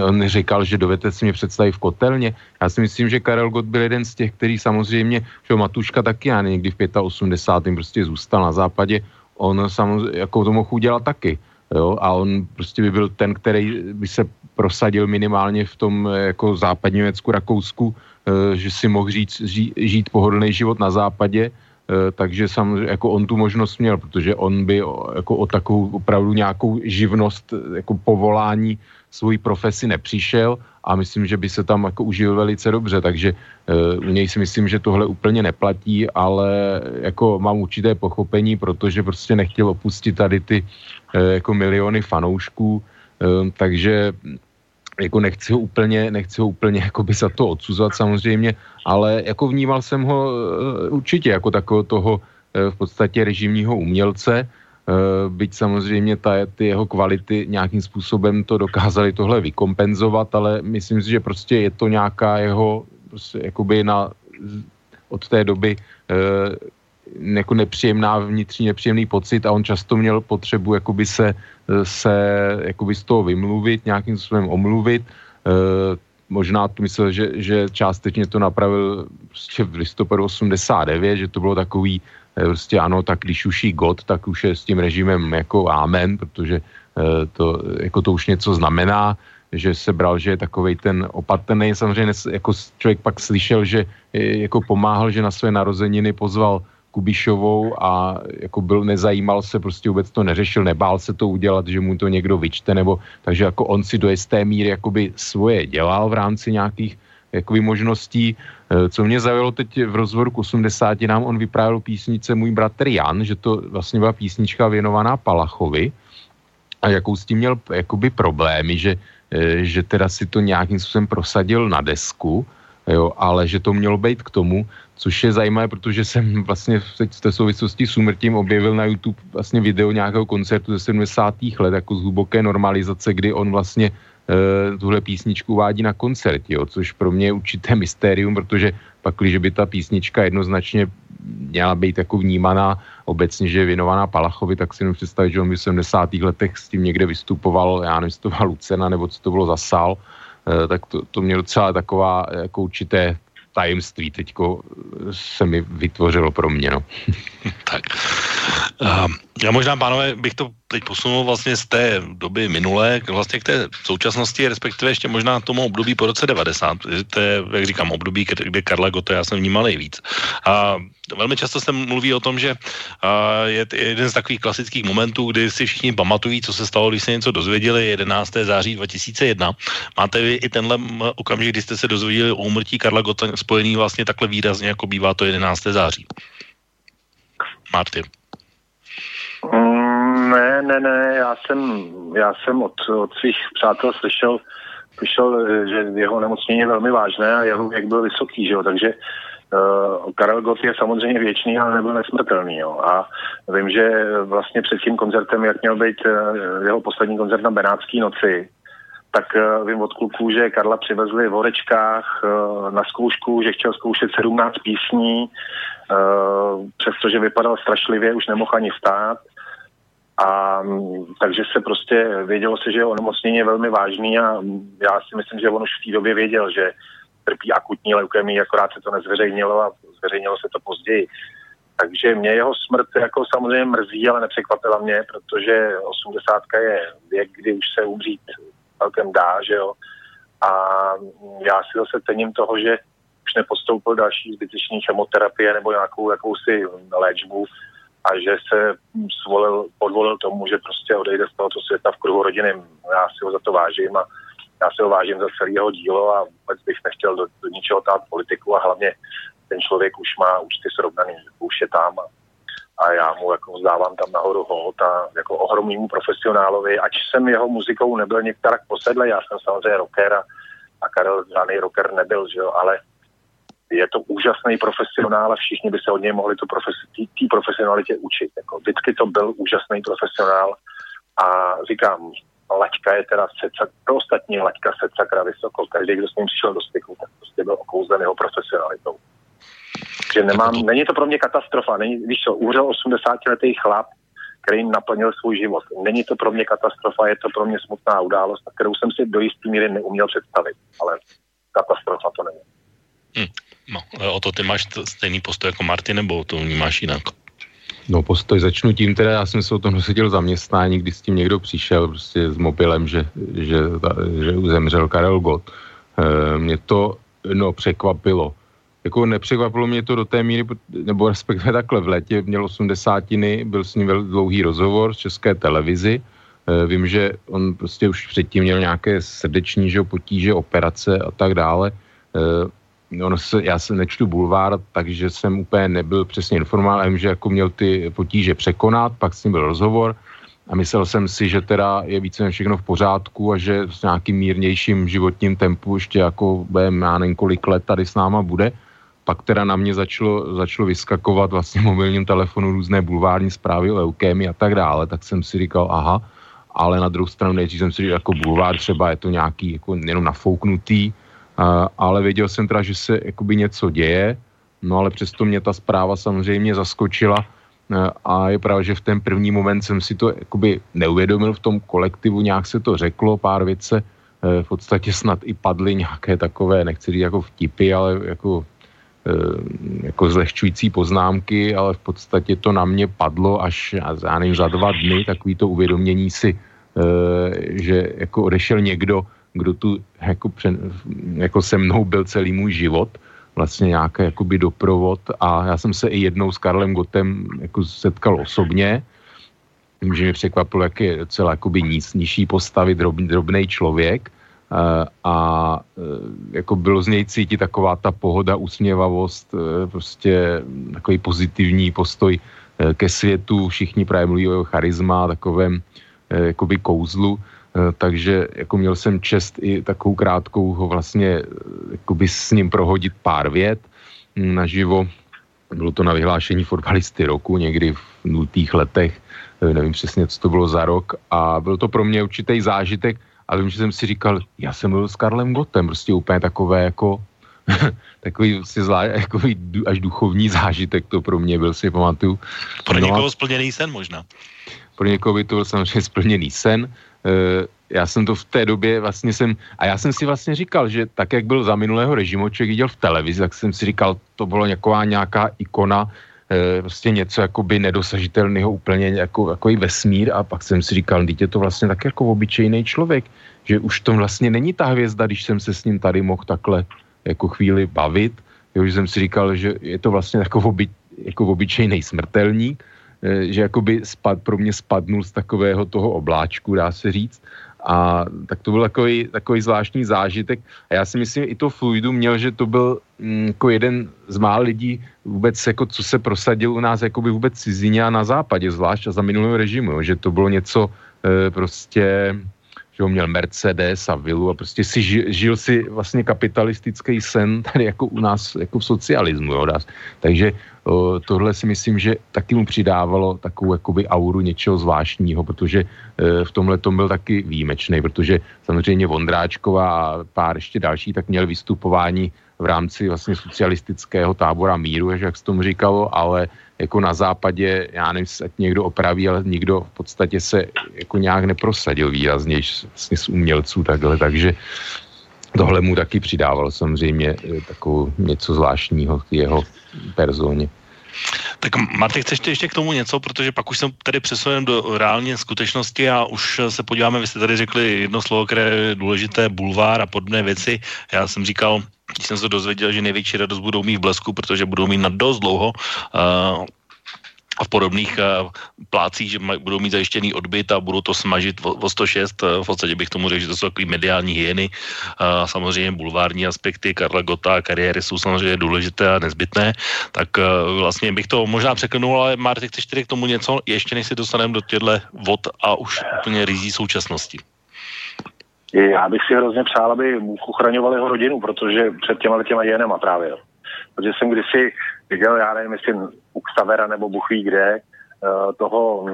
on říkal, že dovedete si mě představit v kotelně. Já si myslím, že Karel Gott byl jeden z těch, který samozřejmě, že Matuška taky, já někdy v 85. prostě zůstal na západě, on samozřejmě jako to mohl udělat taky. Jo, a on prostě by byl ten, který by se prosadil minimálně v tom jako západněmecku, Rakousku, že si mohl žít pohodlný život na západě, takže samozřejmě jako on tu možnost měl, protože on by jako o takovou opravdu nějakou živnost, jako povolání svojí profesi nepřišel a myslím, že by se tam jako užil velice dobře, takže u něj si myslím, že tohle úplně neplatí, ale jako mám určité pochopení, protože prostě nechtěl opustit tady ty jako miliony fanoušků, takže jako nechci ho úplně jako by za to odsuzovat samozřejmě, ale jako vnímal jsem ho určitě jako takového toho v podstatě režimního umělce, byť samozřejmě ty jeho kvality nějakým způsobem to dokázali tohle vykompenzovat, ale myslím si, že prostě je to nějaká jeho prostě jakoby od té doby jako nepříjemný pocit a on často měl potřebu jakoby se jakoby z toho vymluvit, nějakým způsobem omluvit. Možná to myslel, že částečně to napravil prostě v listopadu 89, že to bylo takový prostě ano, tak když už je Gott, tak už je s tím režimem jako amen, protože to, jako to už něco znamená, že se bral, že je takovej ten opatrný. Samozřejmě jako člověk pak slyšel, že jako pomáhal, že na své narozeniny pozval Kubišovou a jako byl, nezajímal se, prostě vůbec to neřešil, nebál se to udělat, že mu to někdo vyčte, nebo takže jako on si do jisté míry jakoby svoje dělal v rámci nějakých jakoby možností. Co mě zaujalo teď v rozhovoru k 80. nám on vyprávěl písnice Můj bratr Jan, že to vlastně byla písnička věnovaná Palachovi a jakou s tím měl jakoby problémy, že teda si to nějakým způsobem prosadil na desku, jo, ale že to mělo být k tomu, což je zajímavé, protože jsem vlastně v té souvislosti s úmrtím objevil na YouTube vlastně video nějakého koncertu ze 70. let, jako z hluboké normalizace, kdy on vlastně tuhle písničku uvádí na koncert, jo, což pro mě je určité mystérium, protože pak, když by ta písnička jednoznačně měla být jako vnímaná obecně, že je věnovaná Palachovi, tak si jenom představit, že on by v 70. letech s tím někde vystupoval, já nevím, to byla Lucena, nebo co to bylo za sál, tak to mě docela taková jako určité tajemství teďko se mi vytvořilo pro mě, no. Tak. Já možná, pánové, bych to teď posunul vlastně z té doby minulé vlastně k té současnosti, respektive ještě možná tomu období po roce 90. To je, jak říkám, období, kde Karla Gotta já jsem vnímal nejvíc. A velmi často se mluví o tom, že je jeden z takových klasických momentů, kdy si všichni pamatují, co se stalo, když se něco dozvěděli 11. září 2001. Máte vy i tenhle okamžik, kdy jste se dozvěděli o úmrtí Karla Gotta spojený vlastně takhle výrazně, jako bývá to 11. září? Martin. Ne, já jsem od svých přátel slyšel, že jeho nemocnění je velmi vážné a jeho věk byl vysoký, že jo, takže Karel Gott je samozřejmě věčný, ale nebyl nesmrtelný, jo, a vím, že vlastně před tím koncertem, jak měl být jeho poslední koncert na Benátský noci, tak vím od kluků, že Karla přivezli v horečkách na zkoušku, že chtěl zkoušet 17 písní, přestože vypadal strašlivě, už nemohl ani vstát. A takže se prostě vědělo se, že onemocnění je velmi vážný a já si myslím, že on už v té době věděl, že trpí akutní leukemii, akorát se to nezveřejnilo a zveřejnilo se to později. Takže mě jeho smrt jako samozřejmě mrzí, ale nepřekvapila mě, protože 80 je věk, kdy už se umřít celkem dá, že jo. A já si zase cením toho, že už nepostoupil další zbyteční chemoterapie nebo nějakou jakousi léčbu a že se podvolil tomu, že prostě odejde z tohoto světa v kruhu rodiny. Já si ho za to vážím a já si ho vážím za celé jeho dílo a vůbec bych nechtěl do ničeho tát politiku a hlavně ten člověk už má účty srovnaný, už je tam a já mu jako vzdávám tam nahoru hold a jako ohromnému profesionálovi, ač jsem jeho muzikou nebyl některá posedle, já jsem samozřejmě rocker a Karel žádný rocker nebyl, že jo, ale je to úžasný profesionál a všichni by se od něj mohli té profesionalitě učit. Jako vždycky to byl úžasný profesionál a říkám, laťka je teda pro ostatní laťka se sakra vysoko. Každý, kdo s ním přišel do styku, tak prostě byl okouzen jeho profesionalitou. Že není to pro mě katastrofa. Víš co, umřel 80-letý chlap, který naplnil svůj život. Není to pro mě katastrofa, je to pro mě smutná událost, kterou jsem si do jistý míry neuměl představit. Ale katastrofa to není. No, o to ty máš stejný postoj jako Martin, nebo to vnímáš jinak? No postoj, začnu tím teda, já jsem se o tom dosvěděl zaměstnání, když s tím někdo přišel prostě s mobilem, že zemřel Karel Gott. Mě to, překvapilo. Jako nepřekvapilo mě to do té míry, nebo respektive takhle v létě, měl 80, byl s ním dlouhý rozhovor z České televizi, vím, že on prostě už předtím měl nějaké srdeční potíže, operace a tak dále. Já se nečtu bulvár, takže jsem úplně nebyl přesně informován, ale vím, že jako měl ty potíže překonat, pak s ním byl rozhovor a myslel jsem si, že teda je více všechno v pořádku a že s nějakým mírnějším životním tempu ještě jako několik let tady s náma bude. Pak teda na mě začalo vyskakovat vlastně mobilním telefonu různé bulvární zprávy o leukémii a tak dále, tak jsem si říkal, aha, ale na druhou stranu nejdřív jsem si říkal, jako bulvár třeba je to nějaký jako jenom nafouknutý, ale věděl jsem teda, že se jakoby něco děje, no ale přesto mě ta zpráva samozřejmě zaskočila a je pravda, že v ten první moment jsem si to jakoby neuvědomil v tom kolektivu, nějak se to řeklo, pár věce v podstatě snad i padly nějaké takové, nechci říct jako vtipy, ale jako zlehčující poznámky, ale v podstatě to na mě padlo až za 2 dny, takový to uvědomění si, že jako odešel někdo, kdo tu jako se mnou byl celý můj život, vlastně nějaký jakoby doprovod a já jsem se i jednou s Karlem Gottem jako setkal osobně, že mě překvapilo, jak je docela jakoby nižší postavy, drobnej člověk a jako bylo z něj cítit taková ta pohoda, usměvavost, prostě takový pozitivní postoj ke světu, všichni právě mluví o jeho charisma, takovém jakoby kouzlu. Takže jako měl jsem čest i takovou krátkou ho vlastně jakoby s ním prohodit pár vět naživo. Bylo to na vyhlášení fotbalisty roku někdy v 0. letech, nevím přesně, co to bylo za rok a byl to pro mě určitý zážitek a vím, že jsem si říkal, já jsem byl s Karlem Gottem, prostě úplně takové jako takový až duchovní zážitek to pro mě byl, si pamatuju. Pro někoho splněný sen možná. Pro někoho by to byl samozřejmě splněný sen. Já jsem to v té době vlastně a já jsem si vlastně říkal, že tak, jak byl za minulého režimu, člověk viděl v televizi, tak jsem si říkal, to bylo nějaká ikona, prostě něco jakoby nedosažitelného, úplně jako i vesmír a pak jsem si říkal, teď je to vlastně tak jako obyčejný člověk, že už to vlastně není ta hvězda, když jsem se s ním tady mohl takhle jako chvíli bavit, že jsem si říkal, že je to vlastně jako obyčejný smrtelník, že jakoby pro mě spadnul z takového toho obláčku, dá se říct. A tak to byl takový zvláštní zážitek. A já si myslím, i to fluidu měl, že to byl jako jeden z mála lidí vůbec, jako co se prosadil u nás, jakoby vůbec cizině a na západě, zvlášť a za minulého režimu, že to bylo něco prostě, že ho měl Mercedes a vilu a prostě si žil si vlastně kapitalistický sen tady jako u nás, jako v socialismu. Jo, takže tohle si myslím, že taky mu přidávalo takovou jakoby auru něčeho zvláštního, protože v tomhletom byl taky výjimečný, protože samozřejmě Vondráčková a pár ještě další tak měl vystupování v rámci vlastně socialistického tábora míru, jak se tomu říkalo, ale jako na západě, já nevím, ať někdo opraví, ale nikdo v podstatě se jako nějak neprosadil výrazně vlastně z umělců takhle, takže tohle mu taky přidávalo samozřejmě takovou něco zvláštního k jeho personě. Tak Marty, chceš ještě k tomu něco, protože pak už jsem tady přesunul do reálné skutečnosti a už se podíváme, vy jste tady řekli jedno slovo, které je důležité, bulvár a podobné věci. Já jsem říkal, když jsem se dozvěděl, že největší radost budou mít v Blesku, protože budou mít na dost dlouho v podobných plácích, že budou mít zajištěný odbyt a budou to smažit o 106. V podstatě bych tomu řekl, že to jsou takový mediální hyeny. Samozřejmě bulvární aspekty Karla Gotta a kariéry jsou samozřejmě důležité a nezbytné. Tak vlastně bych to možná překlenul, ale Marty, chceš tedy k tomu něco, ještě než si dostaneme do těhle vod a už úplně rizí současnosti? Já bych si hrozně přál, aby Bůh ochraňoval jeho rodinu, protože před těma hyenama právě. Protože jsem kdysi viděl, já nevím, jestli u Xavera nebo Buchví kde, toho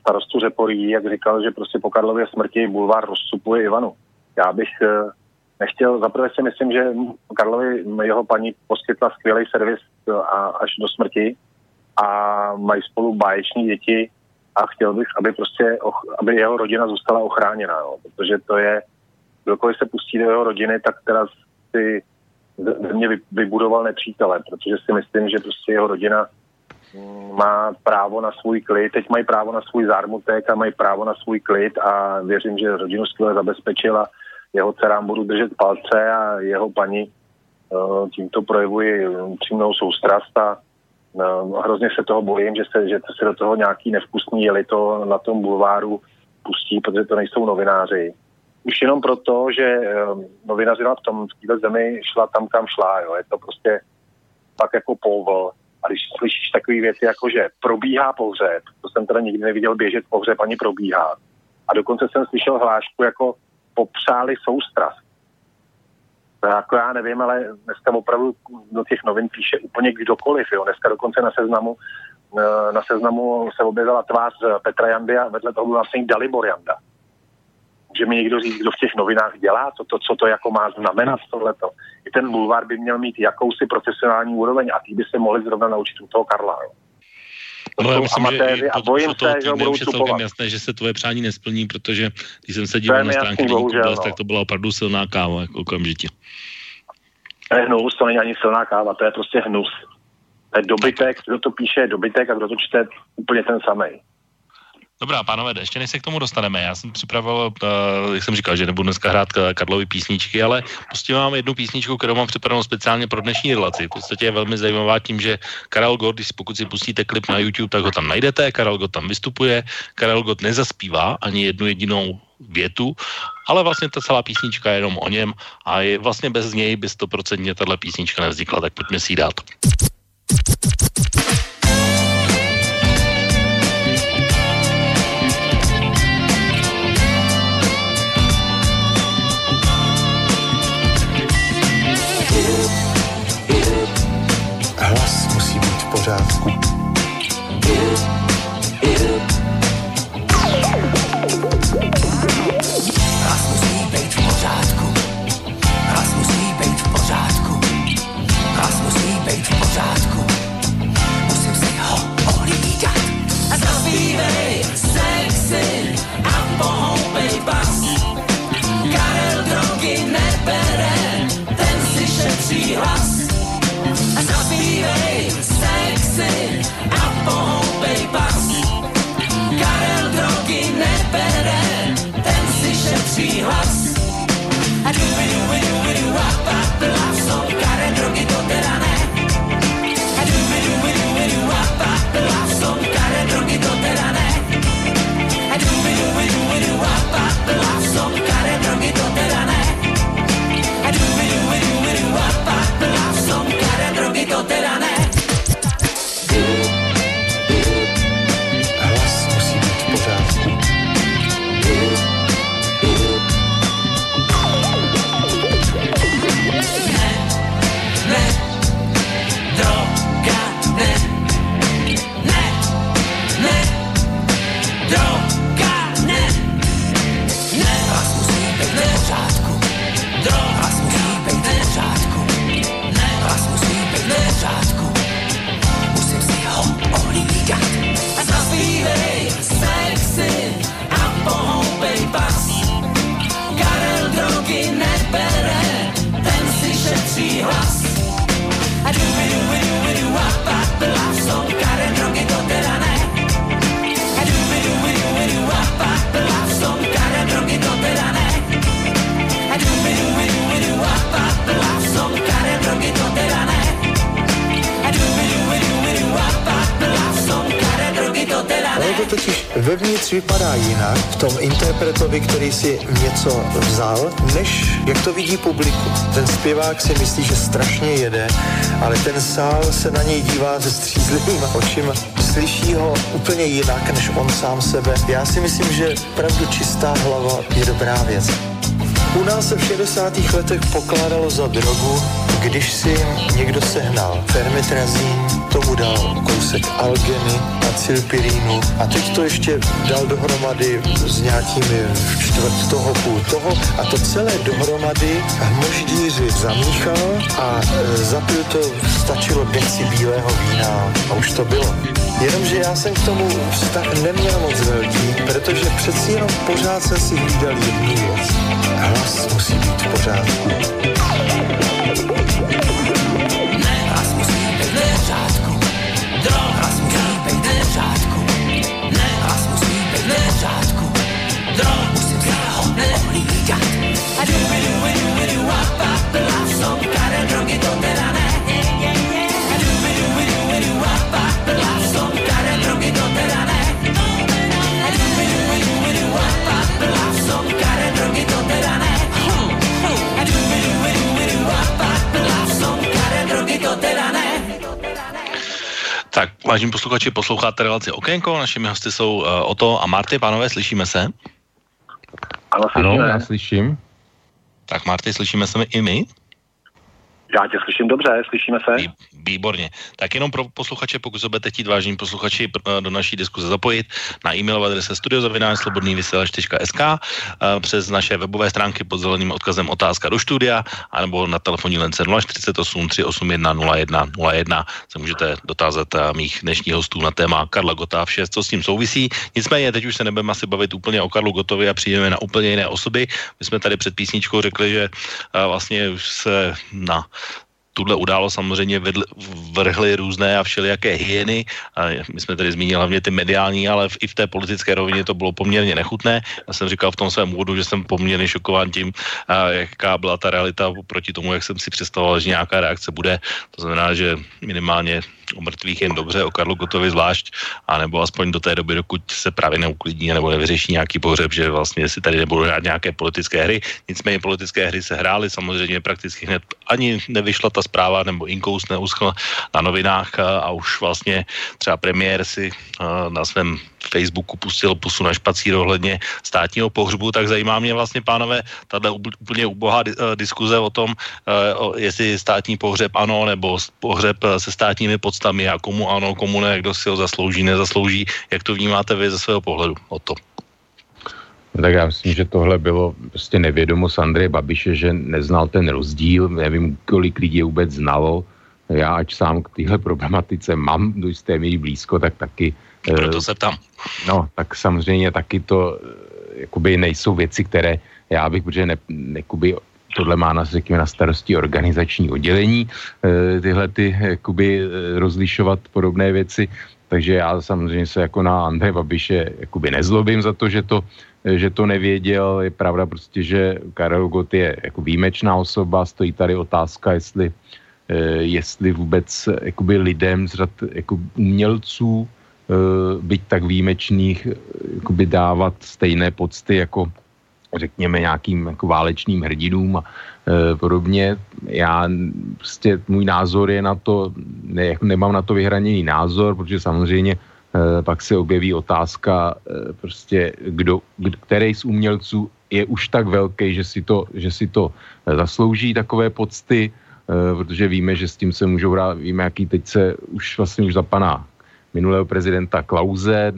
starostu Řeporí, jak říkal, že prostě po Karlově smrti bulvár rozcupuje Ivanu. Já bych nechtěl, zaprvé si myslím, že Karlovi jeho paní poskytla skvělý servis až do smrti a mají spolu báječní děti a chtěl bych, aby jeho rodina zůstala ochráněna, no, protože to je, kdokoliv se pustí do jeho rodiny, tak teda si mě vybudoval nepřítele, protože si myslím, že prostě jeho rodina má právo na svůj klid, teď mají právo na svůj zármutek a mají právo na svůj klid a věřím, že rodinu skvěle zabezpečila. Jeho dcerám budu držet palce a jeho paní tímto projevuji přímnou soustrast a hrozně se toho bojím, že se do toho nějaký nevkusný jelito na tom bulváru pustí, protože to nejsou novináři. Už jenom proto, že novinařina v této zemi šla tam, kam šla. Jo. Je to prostě tak jako povel. A když slyšíš takové věci, jako že probíhá pohřeb, to jsem teda nikdy neviděl běžet pohřeb, ani probíhá. A dokonce jsem slyšel hlášku jako popřáli soustrast. Jako já nevím, ale dneska opravdu do těch novin píše úplně kdokoliv. Jo. Dneska dokonce na seznamu se objevila tvář Petra Jandy a vedle toho byl vlastně Dalibor Janda. Že mi někdo říct, kdo v těch novinách dělá, co to jako má znamenat tohleto. I ten bulvár by měl mít jakousi profesionální úroveň a ty by se mohli zrovna naučit u toho Karla. No já myslím, že je celkem jasné, že se tvoje přání nesplní, protože když jsem se díval na stránky Blesku, tak to byla opravdu silná káva, jako okamžitě. To je hnus, to není ani silná káva, to je prostě hnus. To je dobytek, kdo to píše, dobytek a kdo to čte, úplně ten samej. Dobrá, pánové, ještě než se k tomu dostaneme. Já jsem připravil, jak jsem říkal, že nebudu dneska hrát Karlovy písničky, ale prostě mám jednu písničku, kterou mám připravenou speciálně pro dnešní relaci. V podstatě je velmi zajímavá tím, že Karel Gott, pokud si pustíte klip na YouTube, tak ho tam najdete, Karel Gott tam vystupuje, Karel Gott nezaspívá ani jednu jedinou větu, ale vlastně ta celá písnička je jenom o něm a je vlastně bez něj by 100% tahle písnička nevznikla, tak pojďme si ji dát. Hlas musí být v pořádku. Hlas musí být v pořádku. Hlas musí být v pořádku. Hlas musí být v pořádku. to totiž vevnitř vypadá jinak v tom interpretovi, který si něco vzal, než jak to vidí publiku. Ten zpěvák si myslí, že strašně jede, ale ten sál se na něj dívá se střízlivýma očima. Slyší ho úplně jinak, než on sám sebe. Já si myslím, že opravdu čistá hlava je dobrá věc. U nás se v 60. letech pokládalo za drogu, když si někdo sehnal fermitrazín, tomu dal kousek algeny, acylpirínu a teď to ještě dal dohromady s nějakými čtvrt toho, půl toho a to celé dohromady hmoždíři zamíchal a zapil to, stačilo deci bílého vína a už to bylo. Jenomže já jsem k tomu vztah neměl moc velký, protože přeci jenom pořád jsem si hlídal jednu věc. Hlas musí být v pořádku. Hlas musí být v pořádku. Hlas musí být v pořádku. Hlas musí být v pořádku. Musím se ho nehlídat. A du a papela, jsou tady drogy, to teda ne. Tak, vážení posluchači, posloucháte relaci Okénko, našimi hosty jsou Oto a Marty. Pánové, slyšíme se? Ano, já slyším. Tak Marty, slyšíme se i my? Já tě slyším dobře, slyšíme se. Výborně. Tak jenom pro posluchače, pokud se budete chtít, vážení posluchači, do naší diskuze zapojit na e-mailové adrese studio@slobodnyvysielac.sk, přes naše webové stránky pod zeleným odkazem otázka do studia, anebo na telefonní lince 048 381 0101 se můžete dotázat mých dnešních hostů na téma Karla Gotta a vše, co s tím souvisí. Nicméně teď už se nebudeme asi bavit úplně o Karlu Gottovi a přijdeme na úplně jiné osoby. My jsme tady před písničkou řekli, že vlastně už se na tuhle událo samozřejmě vrhly různé a všelijaké hyeny. A my jsme tady zmínili hlavně ty mediální, ale i v té politické rovině to bylo poměrně nechutné. Já jsem říkal v tom svém úvodu, že jsem poměrně šokován tím, jaká byla ta realita proti tomu, jak jsem si představoval, že nějaká reakce bude. To znamená, že minimálně o mrtvých jen dobře, o Karlu Gottovi zvlášť, anebo aspoň do té doby, dokud se právě neuklidní nebo nevyřeší nějaký pohřeb, že vlastně si tady nebudou hrát nějaké politické hry. Nicméně politické hry se hrály, samozřejmě prakticky hned ani nevyšla ta zpráva, nebo inkous neuschl na novinách a už vlastně třeba premiér si na svém Facebooku pustil pusu na špacír ohledně státního pohřbu, tak zajímá mě vlastně, pánové, tato úplně ubohá diskuze o tom, jestli státní pohřeb ano, nebo pohřeb se státními podstami a komu ano, komu ne, kdo si ho zaslouží, nezaslouží. Jak to vnímáte vy ze svého pohledu o tom? Tak já myslím, že tohle bylo prostě nevědomost Andreje Babiše, že neznal ten rozdíl, nevím, kolik lidí vůbec znalo. Já, ač sám k téhle problematice mám do jisté míry blízko, tak taky... Proto se ptám. No, tak samozřejmě taky to jakoby nejsou věci, které já bych, protože jakoby tohle má na, řekněme, na starosti organizační oddělení, tyhle ty jakoby rozlišovat podobné věci, takže já samozřejmě se jako na Andreje Babiše jakoby nezlobím za to, že to nevěděl. Je pravda prostě, že Karel Gott je jako výjimečná osoba, stojí tady otázka, jestli vůbec jakoby lidem z řad jako umělců byť tak výjimečných jakoby dávat stejné pocty jako řekněme nějakým jako válečným hrdinům a podobně. Já prostě můj názor je na to, nemám na to vyhraněný názor, protože samozřejmě pak se objeví otázka prostě, který z umělců je už tak velký, že si to zaslouží takové pocty, protože víme, že s tím se můžou hrát, víme, jaký teď se už za pana minulého prezidenta Klause,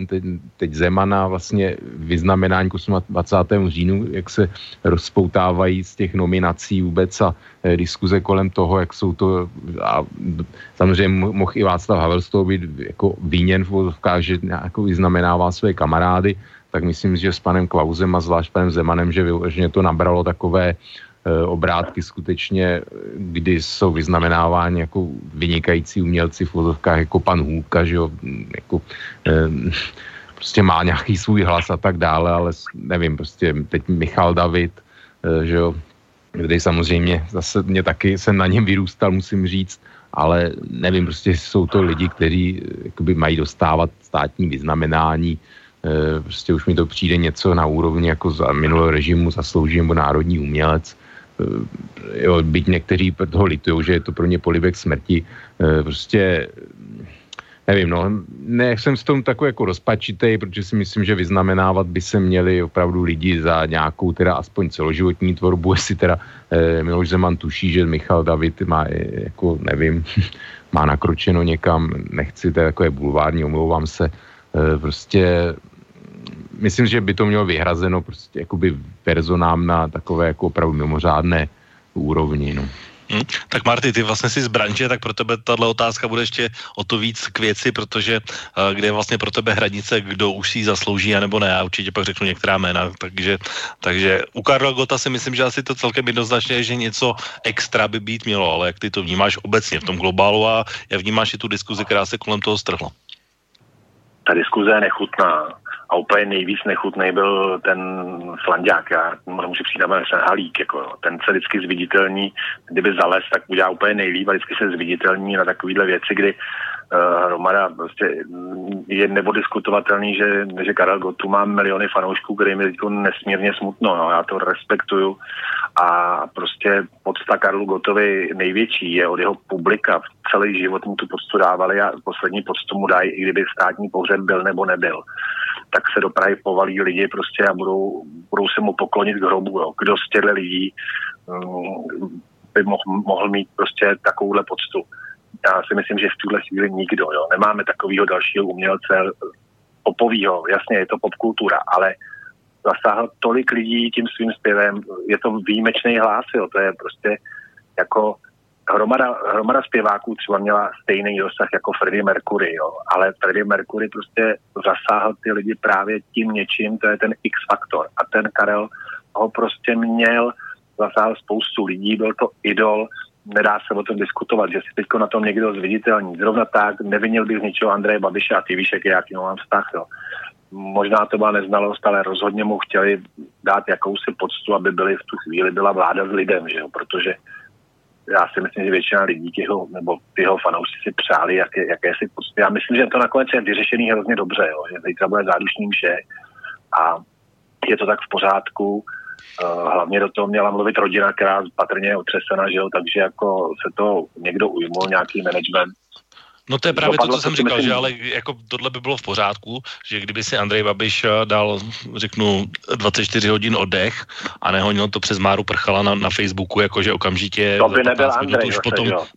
teď Zemana, vlastně vyznamenání 28. říjnu, jak se rozpoutávají z těch nominací vůbec a diskuze kolem toho, jak jsou to, a samozřejmě mohl i Václav Havel z toho být jako víněn v vodovkách, že jako vyznamenává své kamarády, tak myslím, že s panem Klausem a zvlášť panem Zemanem, že vyloženě to nabralo takové obrátky skutečně, kdy jsou vyznamenáváni jako vynikající umělci v fotovkách, jako pan Hůlka, že jo, jako, prostě má nějaký svůj hlas a tak dále, ale nevím, prostě teď Michal David, že jo, kde samozřejmě zase mě taky jsem na něm vyrůstal, musím říct, ale nevím, prostě jsou to lidi, kteří jakoby mají dostávat státní vyznamenání, prostě už mi to přijde něco na úrovni jako za minulého režimu zaslouží nebo národní umělec. Jo, byť někteří toho litujou, že je to pro ně polibek smrti, prostě nevím, no, ne, jsem s tom takový jako rozpačitej, protože si myslím, že vyznamenávat by se měli opravdu lidi za nějakou teda aspoň celoživotní tvorbu, jestli teda Miloš Zeman tuší, že Michal David má, jako nevím, má nakročeno někam, nechci, to je takové bulvární, omlouvám se, prostě myslím, že by to mělo vyhrazeno prostě jakoby personám na takové jako opravdu mimořádné úrovni, no. Tak Marty, ty vlastně jsi z branže, tak pro tebe tato otázka bude ještě o to víc k věci, protože kde je vlastně pro tebe hranice, kdo už si ji zaslouží, anebo ne, já určitě pak řeknu některá jména, takže u Karla Gotta si myslím, že asi to celkem jednoznačně je, že něco extra by být mělo, ale jak ty to vnímáš obecně v tom globálu a jak vnímáš i tu diskuzi, která se kolem toho strhla? Ta diskuze je nechutná a úplně nejvíc nechutnej byl ten Slanďák, já nemůžu přijít na ten Halík, jako ten se vždycky zviditelní, kdyby zales, tak udělá úplně nejlíp a vždycky se zviditelní na takovýhle věci, kdy hromada prostě je neodiskutovatelný, že Karel Gottu má miliony fanoušků, kterým je teď nesmírně smutno, no, já to respektuju a prostě podsta Karlu Gottovi největší je od jeho publika, celý život mu tu poctu dávali a poslední poctu mu dají, i kdyby státní pohřeb byl nebo nebyl. Tak se do Prahy povalí lidi prostě a budou se mu poklonit k hrobu. Jo. Kdo z těchto lidí by mohl mít prostě takovouhle poctu? Já si myslím, že v tuhle chvíli nikdo. Jo. Nemáme takového dalšího umělce popovýho. Jasně, je to popkultura, ale zasáhl tolik lidí tím svým zpěvem. Je to výjimečný hlas, jo. To je prostě jako hromada zpěváků třeba měla stejný dosah jako Freddy Mercury, jo. Ale Freddy Mercury prostě zasáhl ty lidi právě tím něčím, to je ten X-faktor. A ten Karel ho prostě měl, zasáhl spoustu lidí, byl to idol, nedá se o tom diskutovat, že si teďko na tom někdo zviditelní. Zrovna tak nevinil bych z ničeho Andreje Babiše a ty víš, jaký já k němu mám vztah, jo. Možná to byla neznalost, ale rozhodně mu chtěli dát jakousi poctu, aby byli v tu chvíli byla vláda s lidem, že jo, protože já si myslím, že většina lidí těho, nebo tyho fanoušci si přáli, jaké si pocty. Já myslím, že to nakonec je vyřešený hrozně dobře, jo, že zítra bude zádušní mše a je to tak v pořádku. Hlavně do toho měla mluvit rodina, která patrně je otřesena, že jo, takže jako se to někdo ujmul, nějaký management. No to je právě to, co jsem říkal, že ale jako tohle by bylo v pořádku, že kdyby si Andrej Babiš dal, řeknu, 24 hodin oddech a nehonil to přes Máru Prchala na Facebooku, jakože okamžitě to by nebyl Andrej, to už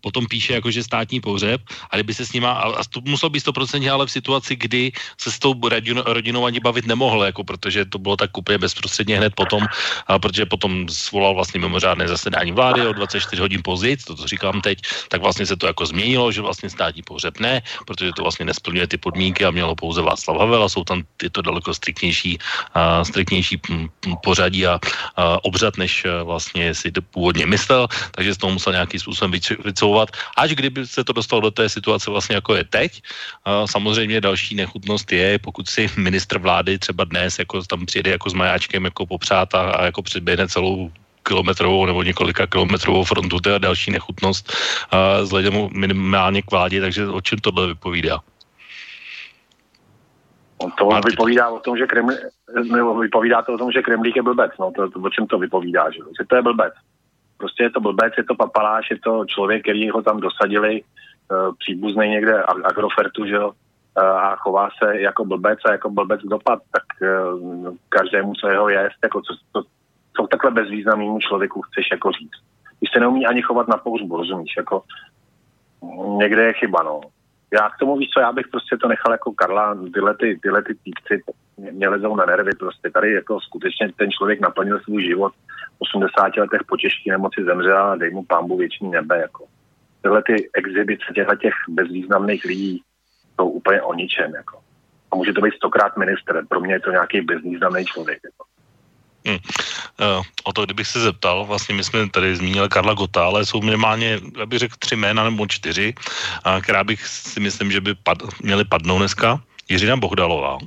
potom píše jakože státní pohřeb a kdyby se s nima, a to muselo být 100% ale v situaci, kdy se s tou rodinou ani bavit nemohl, jako protože to bylo tak úplně bezprostředně hned potom, a protože potom svolal vlastně mimořádné zasedání vlády o 24 hodin později, to říkám teď, tak vlastně se to jako změnilo, že vlastně státní pohřeb ne, protože to vlastně nesplňuje ty podmínky a mělo pouze Václav Havel a jsou tam tyto daleko striktnější pořadí a obřad, než vlastně si to původně myslel, takže z toho musel nějakým způsobem vycouvat. Až kdyby se to dostalo do té situace vlastně jako je teď, samozřejmě další nechutnost je, pokud si ministr vlády třeba dnes jako tam přijede jako s majáčkem jako popřát a jako předběhne celou kilometrovou nebo několika kilometrovou frontu, to je další nechutnost vzhledem minimálně k vládě, takže o čem tohle vypovídá? Vypovídá to o tom, že Kremlík je blbec, no, to o čem to vypovídá, že to je blbec. Prostě je to blbec, je to papaláš, je to člověk, který ho tam dosadili, příbuznej někde Agrofertu, že jo, a chová se jako blbec a jako blbec dopad, tak každému, co jeho jest, jako co takhle bezvýznamnému člověku chceš jako říct. Když se neumí ani chovat na pohřbu, rozumíš, jako někde je chyba, no. Já k tomu, víš co, já bych prostě to nechal jako Karla, tyhle ty týpci mě lezou na nervy prostě. Tady jako skutečně ten člověk naplnil svůj život, v 80 letech po těžké nemoci zemřel a dej mu pánbu věčný nebe, jako. Tyhle ty exibice těch bezvýznamných lidí jsou úplně o ničem, jako. A může to být 100krát ministr, pro mě je to nějaký bezvýznamný člověk, jako. O to, kdybych se zeptal, vlastně my jsme tady zmínili Karla Gotta, ale jsou minimálně, já bych řekl, 3 jména nebo 4, která bych si myslím, že by měly padnout dneska. Jiřina Bohdalová,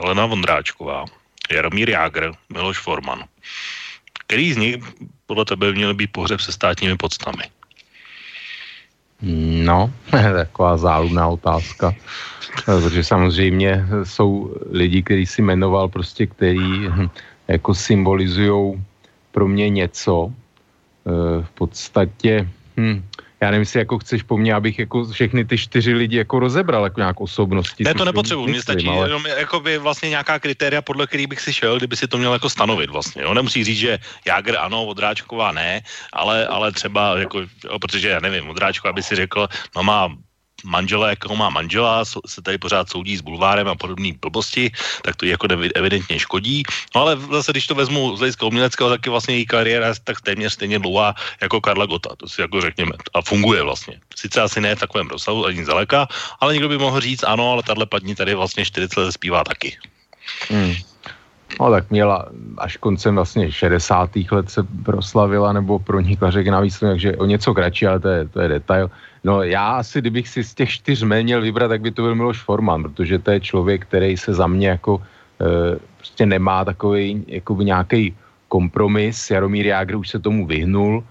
Helena Vondráčková, Jaromír Jágr, Miloš Forman. Který z nich podle tebe měl být pohřeb se státními podstami? No, taková záludná otázka, protože samozřejmě jsou lidi, který si jmenoval, prostě který jako symbolizujou pro mě něco. V podstatě, já nevím, jestli jako chceš po mně, abych jako všechny ty čtyři lidi jako rozebral jako nějak osobnosti. Ne, to nepotřebuji, mně stačí ale... jenom jakoby vlastně nějaká kritéria, podle kterých bych si šel, kdyby si to měl jako stanovit vlastně. Jo? Nemusí říct, že Jágr ano, Vondráčková ne, ale třeba, jako, protože já nevím, Vondráčková by si řekl, no má manžela, jakého má manžela, se tady pořád soudí s Bulvárem a podobné blbosti, tak to jí jako evidentně škodí. No ale zase, když to vezmu z hlediska uměleckého, tak je vlastně její kariéra tak téměř stejně dlouhá jako Karla Gotta, to si jako řekněme, a funguje vlastně. Sice asi ne v takovém rozsahu, ani zdaleka, ale někdo by mohl říct, ano, ale tahle paní tady vlastně 40 let zpívá taky. No tak měla až koncem vlastně 60. let se proslavila nebo pronikla na výsledek, takže o něco kratší, ale to je detail. No já asi, kdybych si z těch čtyř měl vybrat, tak by to byl Miloš Forman, protože to je člověk, který se za mě jako prostě nemá takový jakoby nějaký kompromis. Jaromír Jágr už se tomu vyhnul,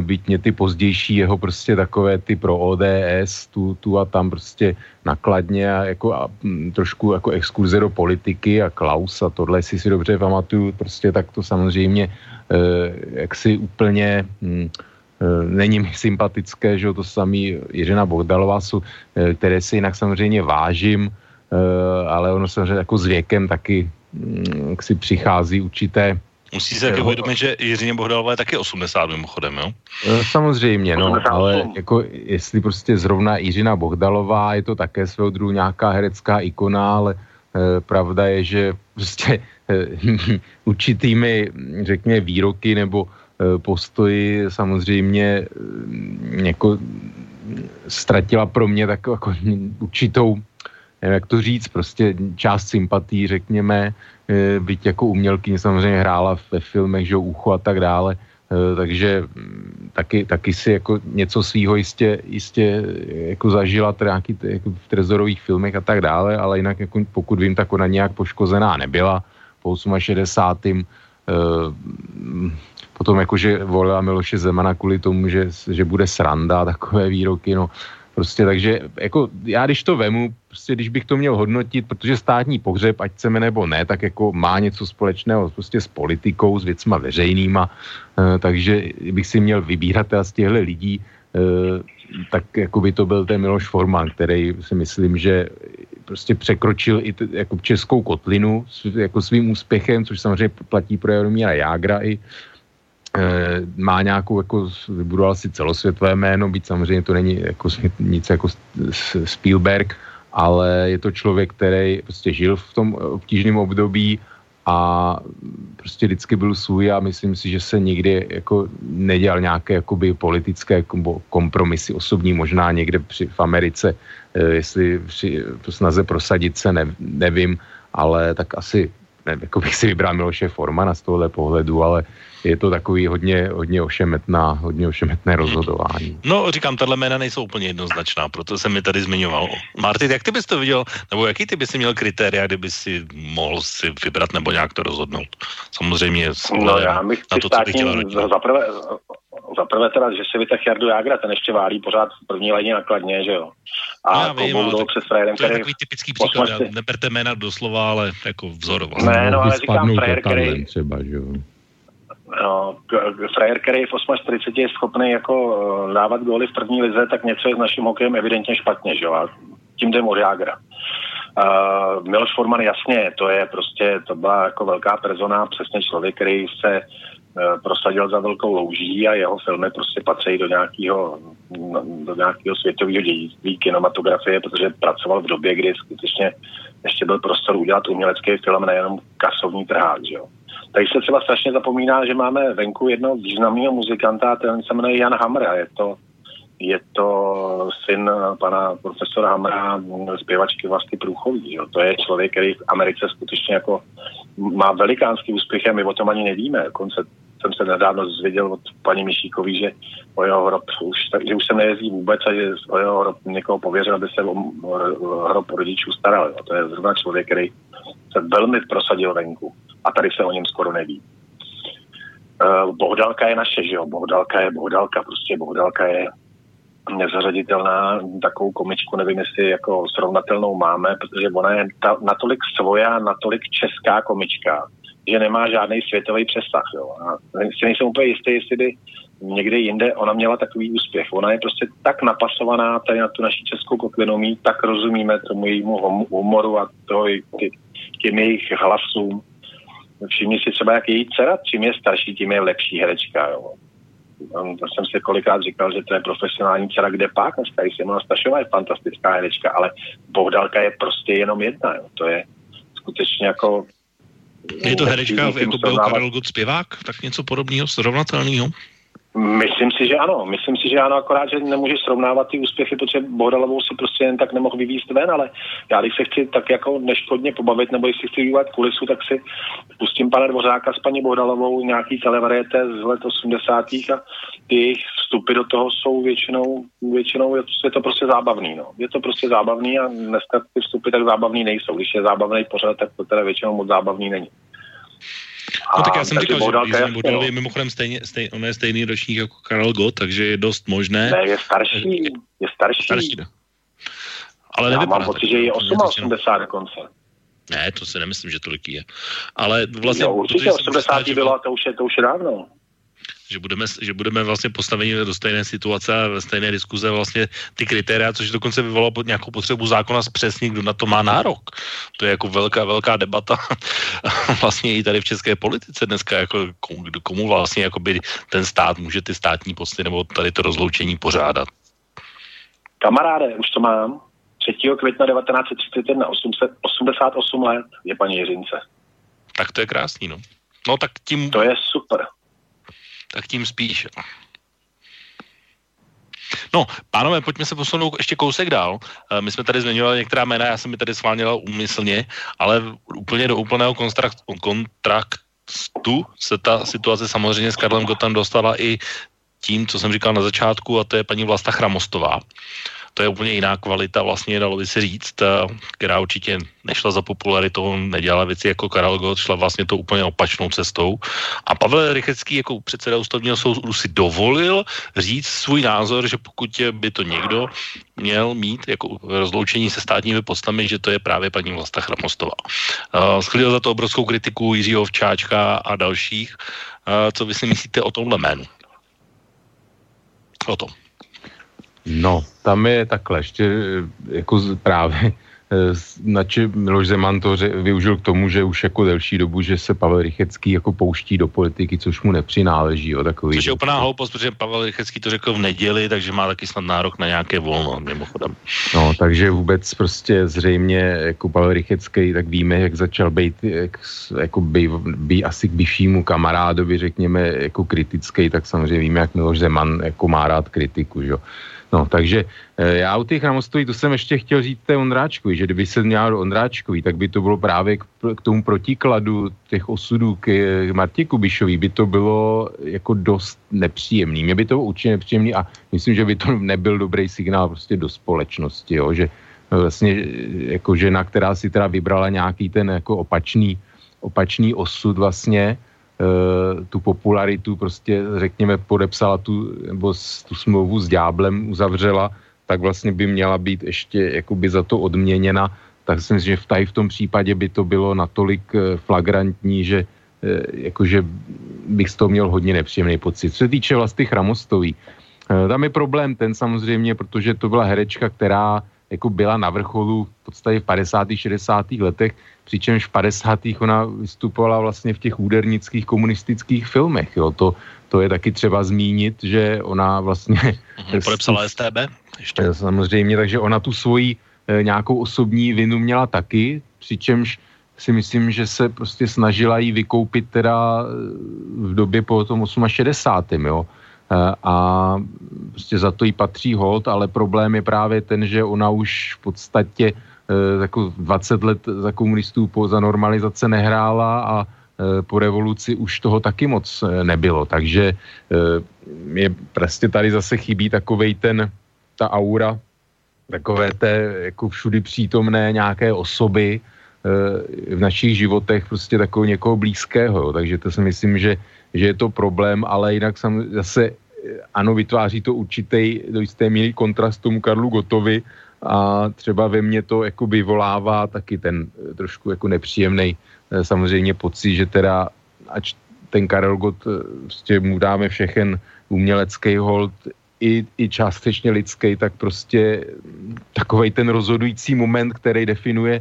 byť mě ty pozdější jeho prostě takové ty pro ODS, tu a tam prostě nakladně a trošku jako exkurze do politiky a Klaus a tohle si dobře pamatuju, prostě tak to samozřejmě jaksi úplně... není mi sympatické, že to samý Jiřina Bohdalová, které si jinak samozřejmě vážím, ale ono samozřejmě jako s věkem taky si přichází určité... Musí se taky uvědomit, že Jiřině Bohdalová je taky 80 mimochodem, jo? Samozřejmě, no, ale jako jestli prostě zrovna Jiřina Bohdalová, je to také svého druhu nějaká herecká ikona, ale pravda je, že prostě určitými, řekněme, výroky nebo postoji samozřejmě jako ztratila pro mě takovou jako určitou, nevím, jak to říct, prostě část sympatí, řekněme, byť jako umělkyně samozřejmě hrála ve filmech, že Ucho a tak dále, takže taky si jako něco svýho jistě jako zažila nějaký jako v trezorových filmech a tak dále, ale jinak jako, pokud vím, tak ona nějak poškozená nebyla po 68. Potom jakože volila Miloše Zemana kvůli tomu, že bude sranda, takové výroky, no prostě takže jako já když to vemu, prostě když bych to měl hodnotit, protože státní pohřeb, ať chceme nebo ne, tak jako má něco společného prostě s politikou, s věcma veřejnýma, takže bych si měl vybírat z těchto lidí, tak jako by to byl ten Miloš Forman, který si myslím, že prostě překročil i jako českou kotlinu jako svým úspěchem, což samozřejmě platí pro Jaromíra Jágra i má nějakou, jako vybudoval si celosvětové jméno, byť samozřejmě to není jako nic jako Spielberg, ale je to člověk, který prostě žil v tom obtížném období a prostě vždycky byl svůj a myslím si, že se nikdy jako nedělal nějaké jakoby politické kompromisy osobní, možná někde v Americe, jestli při snaze prosadit se, nevím, ale tak asi ne, jako bych si vybral Miloše Formana z tohohle pohledu, ale je to takový hodně ošemetné rozhodování. No říkám, tato jména nejsou úplně jednoznačná, proto jsem mi tady zmiňoval. Martin, jak ty bys to viděl, nebo jaký ty bys měl kritéria, kdyby si mohl si vybrat nebo nějak to rozhodnout? Samozřejmě na to, co bych chtěl rodit. Zaprvé teda, že si vytah Jardu Jágra, ten ještě válí pořád v první léně nakladně, že jo? A vím, tak, přes frajerem, to je takový typický příklad, neberte jména doslova, ale jako vzoroval. Ne, no ale říkám frajer, který... Třeba, že jo? No, frajer, který v 8.40 je schopný jako dávat góly v první lize, tak něco je s naším hokejem evidentně špatně, že jo? A tím jdem od Jágra. Miloš Forman, jasně, to je prostě, to byla jako velká persona, přesně člověk, který se prosadil za velkou louží a jeho filmy prostě patří do nějakého světového dědictví kinematografie, protože pracoval v době, kdy skutečně ještě byl prostor udělat umělecký film, nejenom kasovní trhák, že jo. Takže se třeba strašně zapomíná, že máme venku jednoho významného muzikanta a ten se jmenuje Jan Hamr a je to syn pana profesora Hamra, zpěvačky Vlasty Průchový. To je člověk, který v Americe skutečně jako má velikánský úspěch a my o tom ani nevíme. Jsem se nedávno zvěděl od paní Mišíkový, že o jeho hrob už se nejezdí vůbec a že o jeho hrob někoho pověřil, aby se o hrob rodičů staral. Jo. To je zrovna člověk, který se velmi prosadil venku a tady se o něm skoro neví. Bohdalka je naše, že jo? Bohdalka je Bohdalka, prostě Bohdalka je nezařaditelná, takovou komičku, nevím, jestli jako srovnatelnou máme, protože ona je natolik svoja, natolik česká komička, že nemá žádný světový přesah. Jo. A si nejsem úplně jistý, jestli by někde jinde ona měla takový úspěch. Ona je prostě tak napasovaná tady na tu naši českou kotlinu, my tak rozumíme tomu jejímu humoru a těm jejich hlasům. Všimni si třeba, jak její dcera, čím je starší, tím je lepší herečka. Jo. To jsem si kolikrát říkal, že to je profesionální dcera, kde pak, dneska i Simona Stašová je fantastická herečka, ale Bohdalka je prostě jenom jedna. Jo. To je skutečně jako... Je to herečka, jako byl Karel Gott zpěvák, tak něco podobného, srovnatelného? Myslím si, že ano, akorát, že nemůžeš srovnávat ty úspěchy, protože Bohdalovou si prostě jen tak nemohl vyvízt ven, ale já když se chci tak jako neškodně pobavit, nebo jestli chci vyvívat kulisu, tak si pustím pana Dvořáka s paní Bohdalovou, nějaký televariété z let 80. a ty jejich vstupy do toho jsou většinou je to prostě zábavný, no. Je to prostě zábavný a dneska ty vstupy tak zábavný nejsou. Když je zábavný pořád, tak to teda většinou moc zábavný není. No tak já jsem říkal, že Jiřina Bohdalová je mimochodem on je stejný ročník jako Karel Gott, takže je dost možné. Ne, je starší. No. Ale já mám pocit, že je 88 dokonce. Ne, to si nemyslím, že tolik je. Ale vlastně... Jo, určitě 80 bylo a to už je dávno. Že budeme vlastně postaveni do stejné situace a ve stejné diskuze vlastně ty kritéria, což dokonce vyvolalo nějakou potřebu zákona zpřesnit, kdo na to má nárok. To je jako velká debata vlastně i tady v české politice dneska, jako komu vlastně jakoby ten stát může ty státní posty nebo tady to rozloučení pořádat. Kamaráde, už to mám. 3. května 1931, 88 let je paní Jiřince. Tak to je krásný, no. No tak tím... To je super. Tak tím spíš. No, pánové, pojďme se posunout ještě kousek dál. My jsme tady zmiňovali některá jména, já jsem je tady sváněl úmyslně, ale úplně do úplného kontraktu se ta situace samozřejmě s Karlem Gottem dostala i tím, co jsem říkal na začátku, a to je paní Vlasta Chramostová. To je úplně jiná kvalita, vlastně dalo by se říct, která určitě nešla za popularitou, nedělala věci jako Karel Gott, šla vlastně to úplně opačnou cestou. A Pavel Rychetský jako předseda ústavního soudu si dovolil říct svůj názor, že pokud by to někdo měl mít jako rozloučení se státními podstami, že to je právě paní Vlasta Chramostová. Sklidil za to obrovskou kritiku Jiřího Ovčáčka a dalších. Co vy si myslíte o tomhle jménu? O tom. No, tam je takhle, ještě jako právě Miloš Zeman to využil k tomu, že už jako delší dobu, že se Pavel Rychetský jako pouští do politiky, což mu nepřináleží. Jo, takový. Což je úplná hloupost, protože Pavel Rychetský to řekl v neděli, takže má taky snad nárok na nějaké volno, mimochodem. No, takže vůbec prostě zřejmě jako Pavel Rychetský, tak víme, jak začal být jako by asi k bývšímu kamarádovi, řekněme, jako kritický, tak samozřejmě víme, jak Miloš Zeman jako má rád kritiku, že jo. No, takže já u těch Chramostové, to jsem ještě chtěl říct té Vondráčkové, že kdyby se měla do Vondráčkové, tak by to bylo právě k tomu protikladu těch osudů k Martě Kubišové, by to bylo jako dost nepříjemný. Mně by to určitě nepříjemný a myslím, že by to nebyl dobrý signál prostě do společnosti, jo, že vlastně jako žena, která si teda vybrala nějaký ten jako opačný osud vlastně, tu popularitu prostě, řekněme, podepsala tu smlouvu s ďáblem, uzavřela, tak vlastně by měla být ještě jakoby za to odměněna. Tak si myslím, že v tom případě by to bylo natolik flagrantní, že jakože bych z toho měl hodně nepříjemný pocit. Co se týče Vlasty Chramostové, tam je problém ten samozřejmě, protože to byla herečka, která jako byla na vrcholu v podstatě v 50. 60. letech, přičemž v 50. ona vystupovala vlastně v těch údernických komunistických filmech, jo, to je taky třeba zmínit, že ona vlastně... Podepsala STB? Ještě. Samozřejmě, takže ona tu svoji nějakou osobní vinu měla taky, přičemž si myslím, že se prostě snažila ji vykoupit teda v době po tom 68. jo, a prostě za to jí patří hold, ale problém je právě ten, že ona už v podstatě jako 20 let za komunistů za normalizace nehrála a po revoluci už toho taky moc nebylo, takže je prostě tady zase chybí takovej ta aura, takové té jako všudy přítomné nějaké osoby v našich životech, prostě takového někoho blízkého, jo. Takže to si myslím, že je to problém, ale jinak zase ano, vytváří to určitý do jisté míry kontrast tomu Karlu Gottovi a třeba ve mně to jako vyvolává taky ten trošku jako nepříjemnej samozřejmě pocit, že teda ač ten Karel Gott prostě mu dáme všechen umělecký hold i částečně lidský, tak prostě takovej ten rozhodující moment, který definuje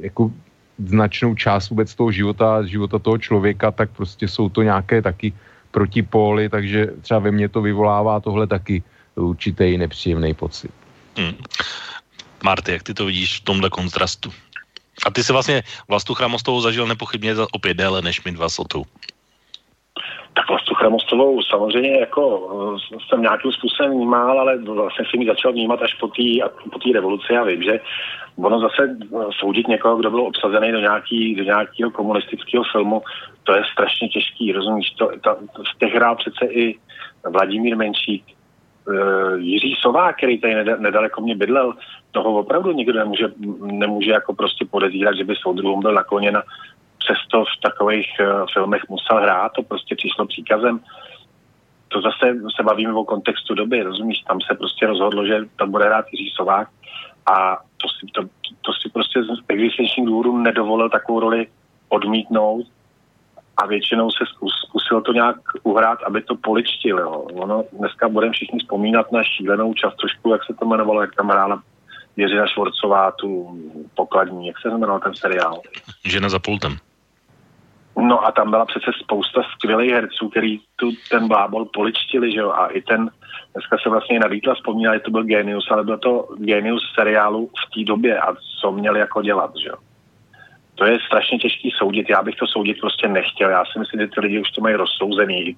jako značnou část vůbec toho života toho člověka, tak prostě jsou to nějaké taky protipóly, takže třeba ve mně to vyvolává tohle taky určitý nepříjemný pocit. Marty, jak ty to vidíš v tomhle kontrastu? A ty si vlastně Vlastu Chramostovou zažil nepochybně opět déle než my dva s Otou. Tak Vlastu Chramostovou samozřejmě jako jsem nějakým způsobem vnímal, ale vlastně jsem ji začal vnímat až po té revoluci. Já vím, že ono zase soudit někoho, kdo byl obsazený do nějakého komunistického filmu, to je strašně těžký, rozumíš? Těch hrál přece i Vladimír Menšík, Jiří Sovák, který tady nedaleko mě bydlel, toho opravdu nikdo nemůže jako prostě podezírat, že by soudruhům byl nakloněn, a přesto v takových filmech musel hrát, to prostě přišlo příkazem. To zase se bavíme o kontextu doby, rozumíš, tam se prostě rozhodlo, že tam bude hrát Jiří Sovák, a to si prostě z existenčních důvodů nedovolil takovou roli odmítnout a většinou se zkusil to nějak uhrát, aby to poličtil. Jo. Ono, dneska budeme všichni vzpomínat na šílenou čas trošku, jak se to jmenovalo, jak tam hrála Jiřina Švorcová tu Pokladní, jak se jmenoval ten seriál? Žena za pultem. No a tam byla přece spousta skvělých herců, který ten blábol poličtili, že jo, a i ten, dneska se vlastně navíkla vzpomíná, že to byl génius, ale byl to génius seriálu v té době a co měl jako dělat, že jo. To je strašně těžký soudit, já bych to soudit prostě nechtěl, já si myslím, že ty lidi už to mají rozsouzený.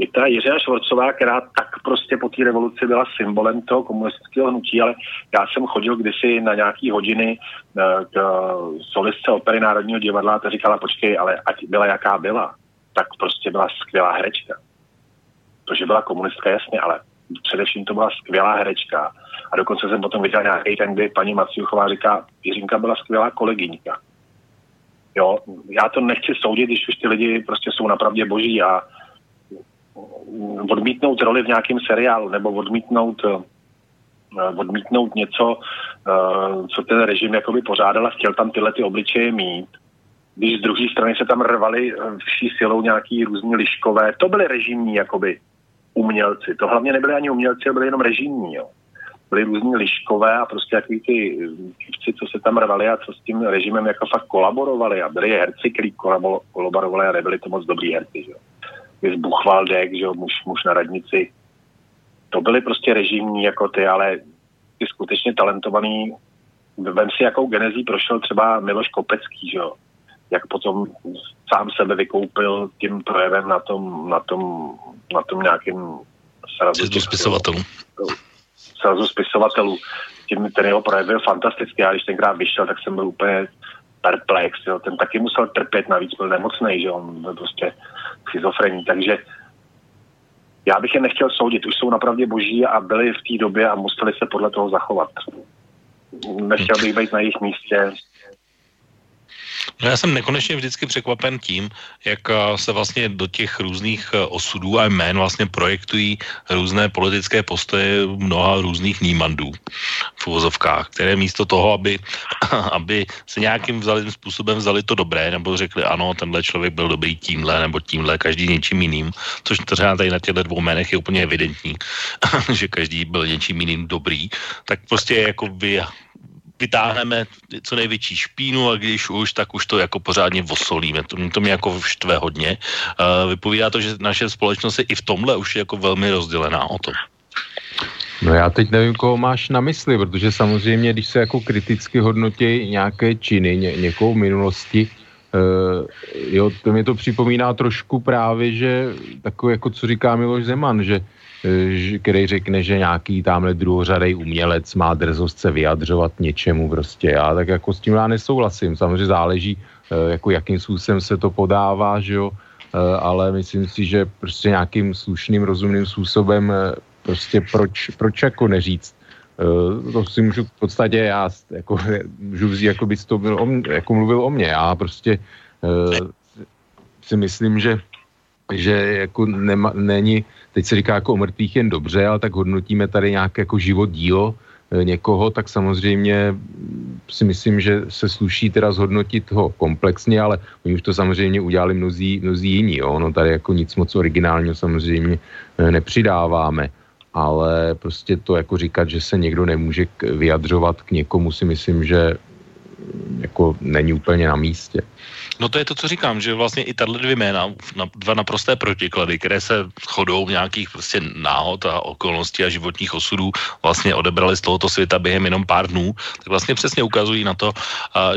I ta Jiřina Švorcová, která tak prostě po té revoluci byla symbolem toho komunistického hnutí, ale já jsem chodil kdysi na nějaký hodiny k solistce opery Národního divadla a ta říkala, počkej, ale ať byla jaká byla, tak prostě byla skvělá herečka. To, že byla komunistka, jasně, ale především to byla skvělá herečka. A dokonce jsem potom viděl nějaký ten, kdy paní Maciuchová říká, Jiřinka byla skvělá kolegyňka. Jo, já to nechci soudit, když už ty lidi prostě jsou napravdě boží, a odmítnout roli v nějakém seriálu nebo odmítnout něco, co ten režim jakoby pořádal a chtěl tam tyhle ty obličeje mít. Když z druhé strany se tam rvali vší silou nějaký různí liškové, to byly režimní jakoby umělci. To hlavně nebyli ani umělci, byli jenom režimní, jo. Byli různí liškové a prostě jaký ty všichni, co se tam rvali a co s tím režimem jako fakt kolaborovali, a byli herci, kteří kolaborovali a nebyli to moc dobrý herci, jo. Je Buchwaldek, že jo, muž na radnici. To byly prostě režimní jako ty, ale ty skutečně talentovaný. Vem si, jakou genezí prošel třeba Miloš Kopecký, že jo. Jak potom sám sebe vykoupil tím projevem na tom nějakým srazu spisovatelů. Tím ten jeho projev byl fantastický. Já když tenkrát vyšel, tak jsem byl úplně perplex, jo. Ten taky musel trpět, navíc byl nemocnej, že on byl prostě schizofrení, takže já bych je nechtěl soudit, už jsou napravdě boží a byli v té době a museli se podle toho zachovat. Nechtěl bych být na jejich místě. No, já jsem nekonečně vždycky překvapen tím, jak se vlastně do těch různých osudů a jmén vlastně projektují různé politické postoje mnoha různých nímandů v uvozovkách, které místo toho, aby se nějakým způsobem vzali to dobré, nebo řekli ano, tenhle člověk byl dobrý tímhle, nebo tímhle, každý něčím jiným, což třeba tady na těchto dvou jménech je úplně evidentní, že každý byl něčím jiným dobrý, tak prostě jako by vytáhneme co největší špínu, a když už, tak už to jako pořádně vosolíme. To mě jako štve hodně. Vypovídá to, že naše společnost je i v tomhle už jako velmi rozdělená o to. No já teď nevím, koho máš na mysli, protože samozřejmě, když se jako kriticky hodnotí nějaké činy, někoho v minulosti, jo, to mě to připomíná trošku právě, že takové, jako co říká Miloš Zeman, že který řekne, že nějaký tamhle druhořadej umělec má drzost se vyjadřovat něčemu prostě. Já tak jako s tím já nesouhlasím. Samozřejmě záleží, jako jakým způsobem se to podává, že jo, ale myslím si, že prostě nějakým slušným, rozumným způsobem prostě proč jako neříct. To si můžu v podstatě já jako můžu vzít, jako bys to byl, jako mluvil o mně. Já prostě si myslím, že že jako není, teď se říká jako o mrtvých jen dobře, ale tak hodnotíme tady nějak jako život, dílo někoho, tak samozřejmě si myslím, že se sluší teda zhodnotit ho komplexně, ale oni už to samozřejmě udělali mnozí jiní, jo? Ono tady jako nic moc originálního samozřejmě nepřidáváme, ale prostě to jako říkat, že se někdo nemůže vyjadřovat k někomu, si myslím, že jako není úplně na místě. No to je to, co říkám, že vlastně i tato dvě jména, dva naprosté protiklady, které se chodou v nějakých prostě náhod a okolností a životních osudů vlastně odebrali z tohoto světa během jenom pár dnů, tak vlastně přesně ukazují na to,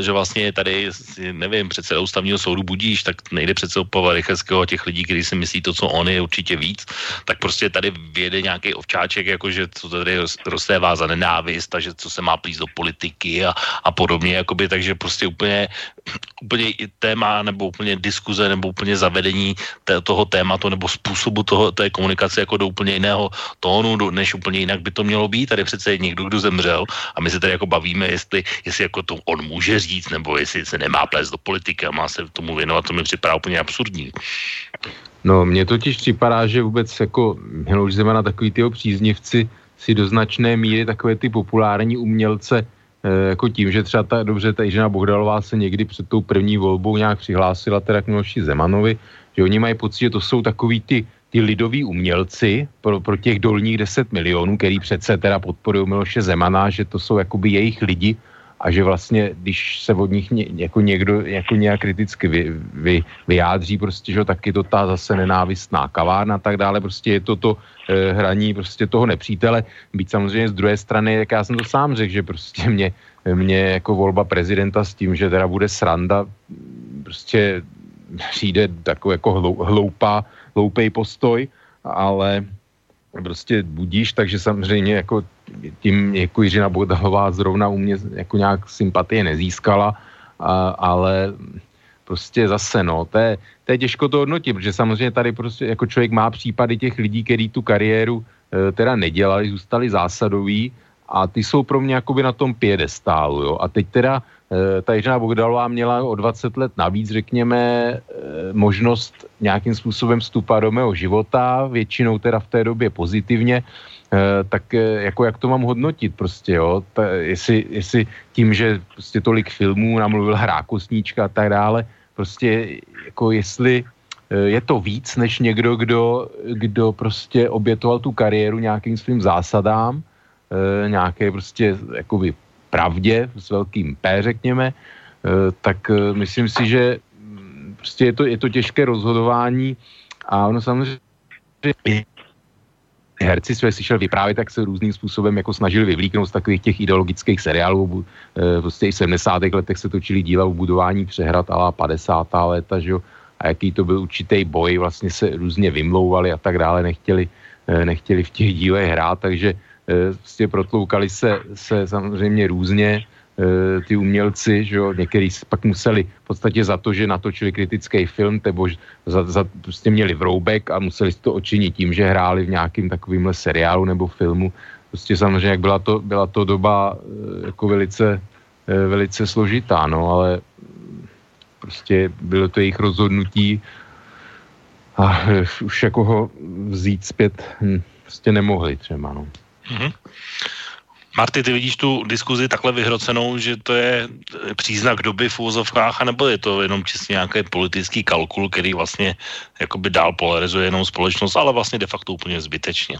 že vlastně tady, nevím, předseda ústavního soudu Budíš, tak nejde předseda Pavla Rychetského, těch lidí, kteří si myslí to, co on je, určitě víc, tak prostě tady vyjede nějaký Ovčáček, jakože co tady rozsévá za nenávist, a že co se má plíst do politiky a podobně, jakoby, takže prostě úplně téma nebo úplně diskuze nebo úplně zavedení toho tématu nebo způsobu té komunikace jako do úplně jiného tónu, než úplně jinak by to mělo být. Tady přece je někdo, kdo zemřel a my se tady jako bavíme, jestli jako to on může říct nebo jestli se nemá plést do politiky a má se tomu věnovat, to mi připadá úplně absurdní. No mně totiž připadá, že vůbec jako Miloš Zemana takový tyho příznivci si do značné míry takové ty populární umělce jako tím, že třeba ta Jiřina Bohdalová se někdy před tou první volbou nějak přihlásila teda k Miloši Zemanovi, že oni mají pocit, že to jsou takový ty lidoví umělci pro těch dolních 10 milionů, který přece teda podporují Miloše Zemana, že to jsou jakoby jejich lidi a že vlastně, když se od nich někdo nějak kriticky vyjádří, prostě, že tak je to ta zase nenávistná kavárna a tak dále, prostě je to hraní prostě toho nepřítele, být samozřejmě z druhé strany, jak já jsem to sám řekl, že prostě mě jako volba prezidenta s tím, že teda bude sranda, prostě přijde takový jako hloupej postoj, ale prostě budíš, takže samozřejmě jako tím jako Jiřina Bohdalová zrovna u mě jako nějak sympatie nezískala, ale prostě zase no, to je těžko to hodnotit, protože samozřejmě tady prostě jako člověk má případy těch lidí, kteří tu kariéru teda nedělali, zůstali zásadoví a ty jsou pro mě jakoby na tom piedestálu, jo. A teď teda ta Jiřina Bohdalová měla o 20 let navíc, řekněme, možnost nějakým způsobem vstupa do mého života, většinou teda v té době pozitivně, tak jako jak to mám hodnotit prostě, jo, jestli tím, že prostě tolik filmů namluvil Hrákosníčka a tak dále, prostě jako jestli je to víc, než někdo, kdo prostě obětoval tu kariéru nějakým svým zásadám, nějaké prostě jakoby pravdě, s velkým P, řekněme, tak myslím si, že prostě je to těžké rozhodování a ono samozřejmě herci své slyšel vyprávět, tak se různým způsobem jako snažili vyvlíknout z takových těch ideologických seriálů. Prostě i v 70. letech se točili díla o budování přehrad a 50. léta, že jo, a jaký to byl určitý boj, vlastně se různě vymlouvali a tak dále, nechtěli v těch dílech hrát, takže prostě protloukali se samozřejmě různě ty umělci, že jo, některý pak museli v podstatě za to, že natočili kritický film, nebo prostě měli vroubek a museli to očinit tím, že hráli v nějakým takovýmhle seriálu nebo filmu. Prostě samozřejmě, jak byla to doba jako velice složitá, no, ale prostě bylo to jejich rozhodnutí a už jako ho vzít zpět prostě nemohli třeba, no. Mm-hmm. Marty, ty vidíš tu diskuzi takhle vyhrocenou, že to je příznak doby v úvozovkách, anebo je to jenom čistě nějaký politický kalkul, který vlastně jakoby dál polarizuje jenom společnost, ale vlastně de facto úplně zbytečně?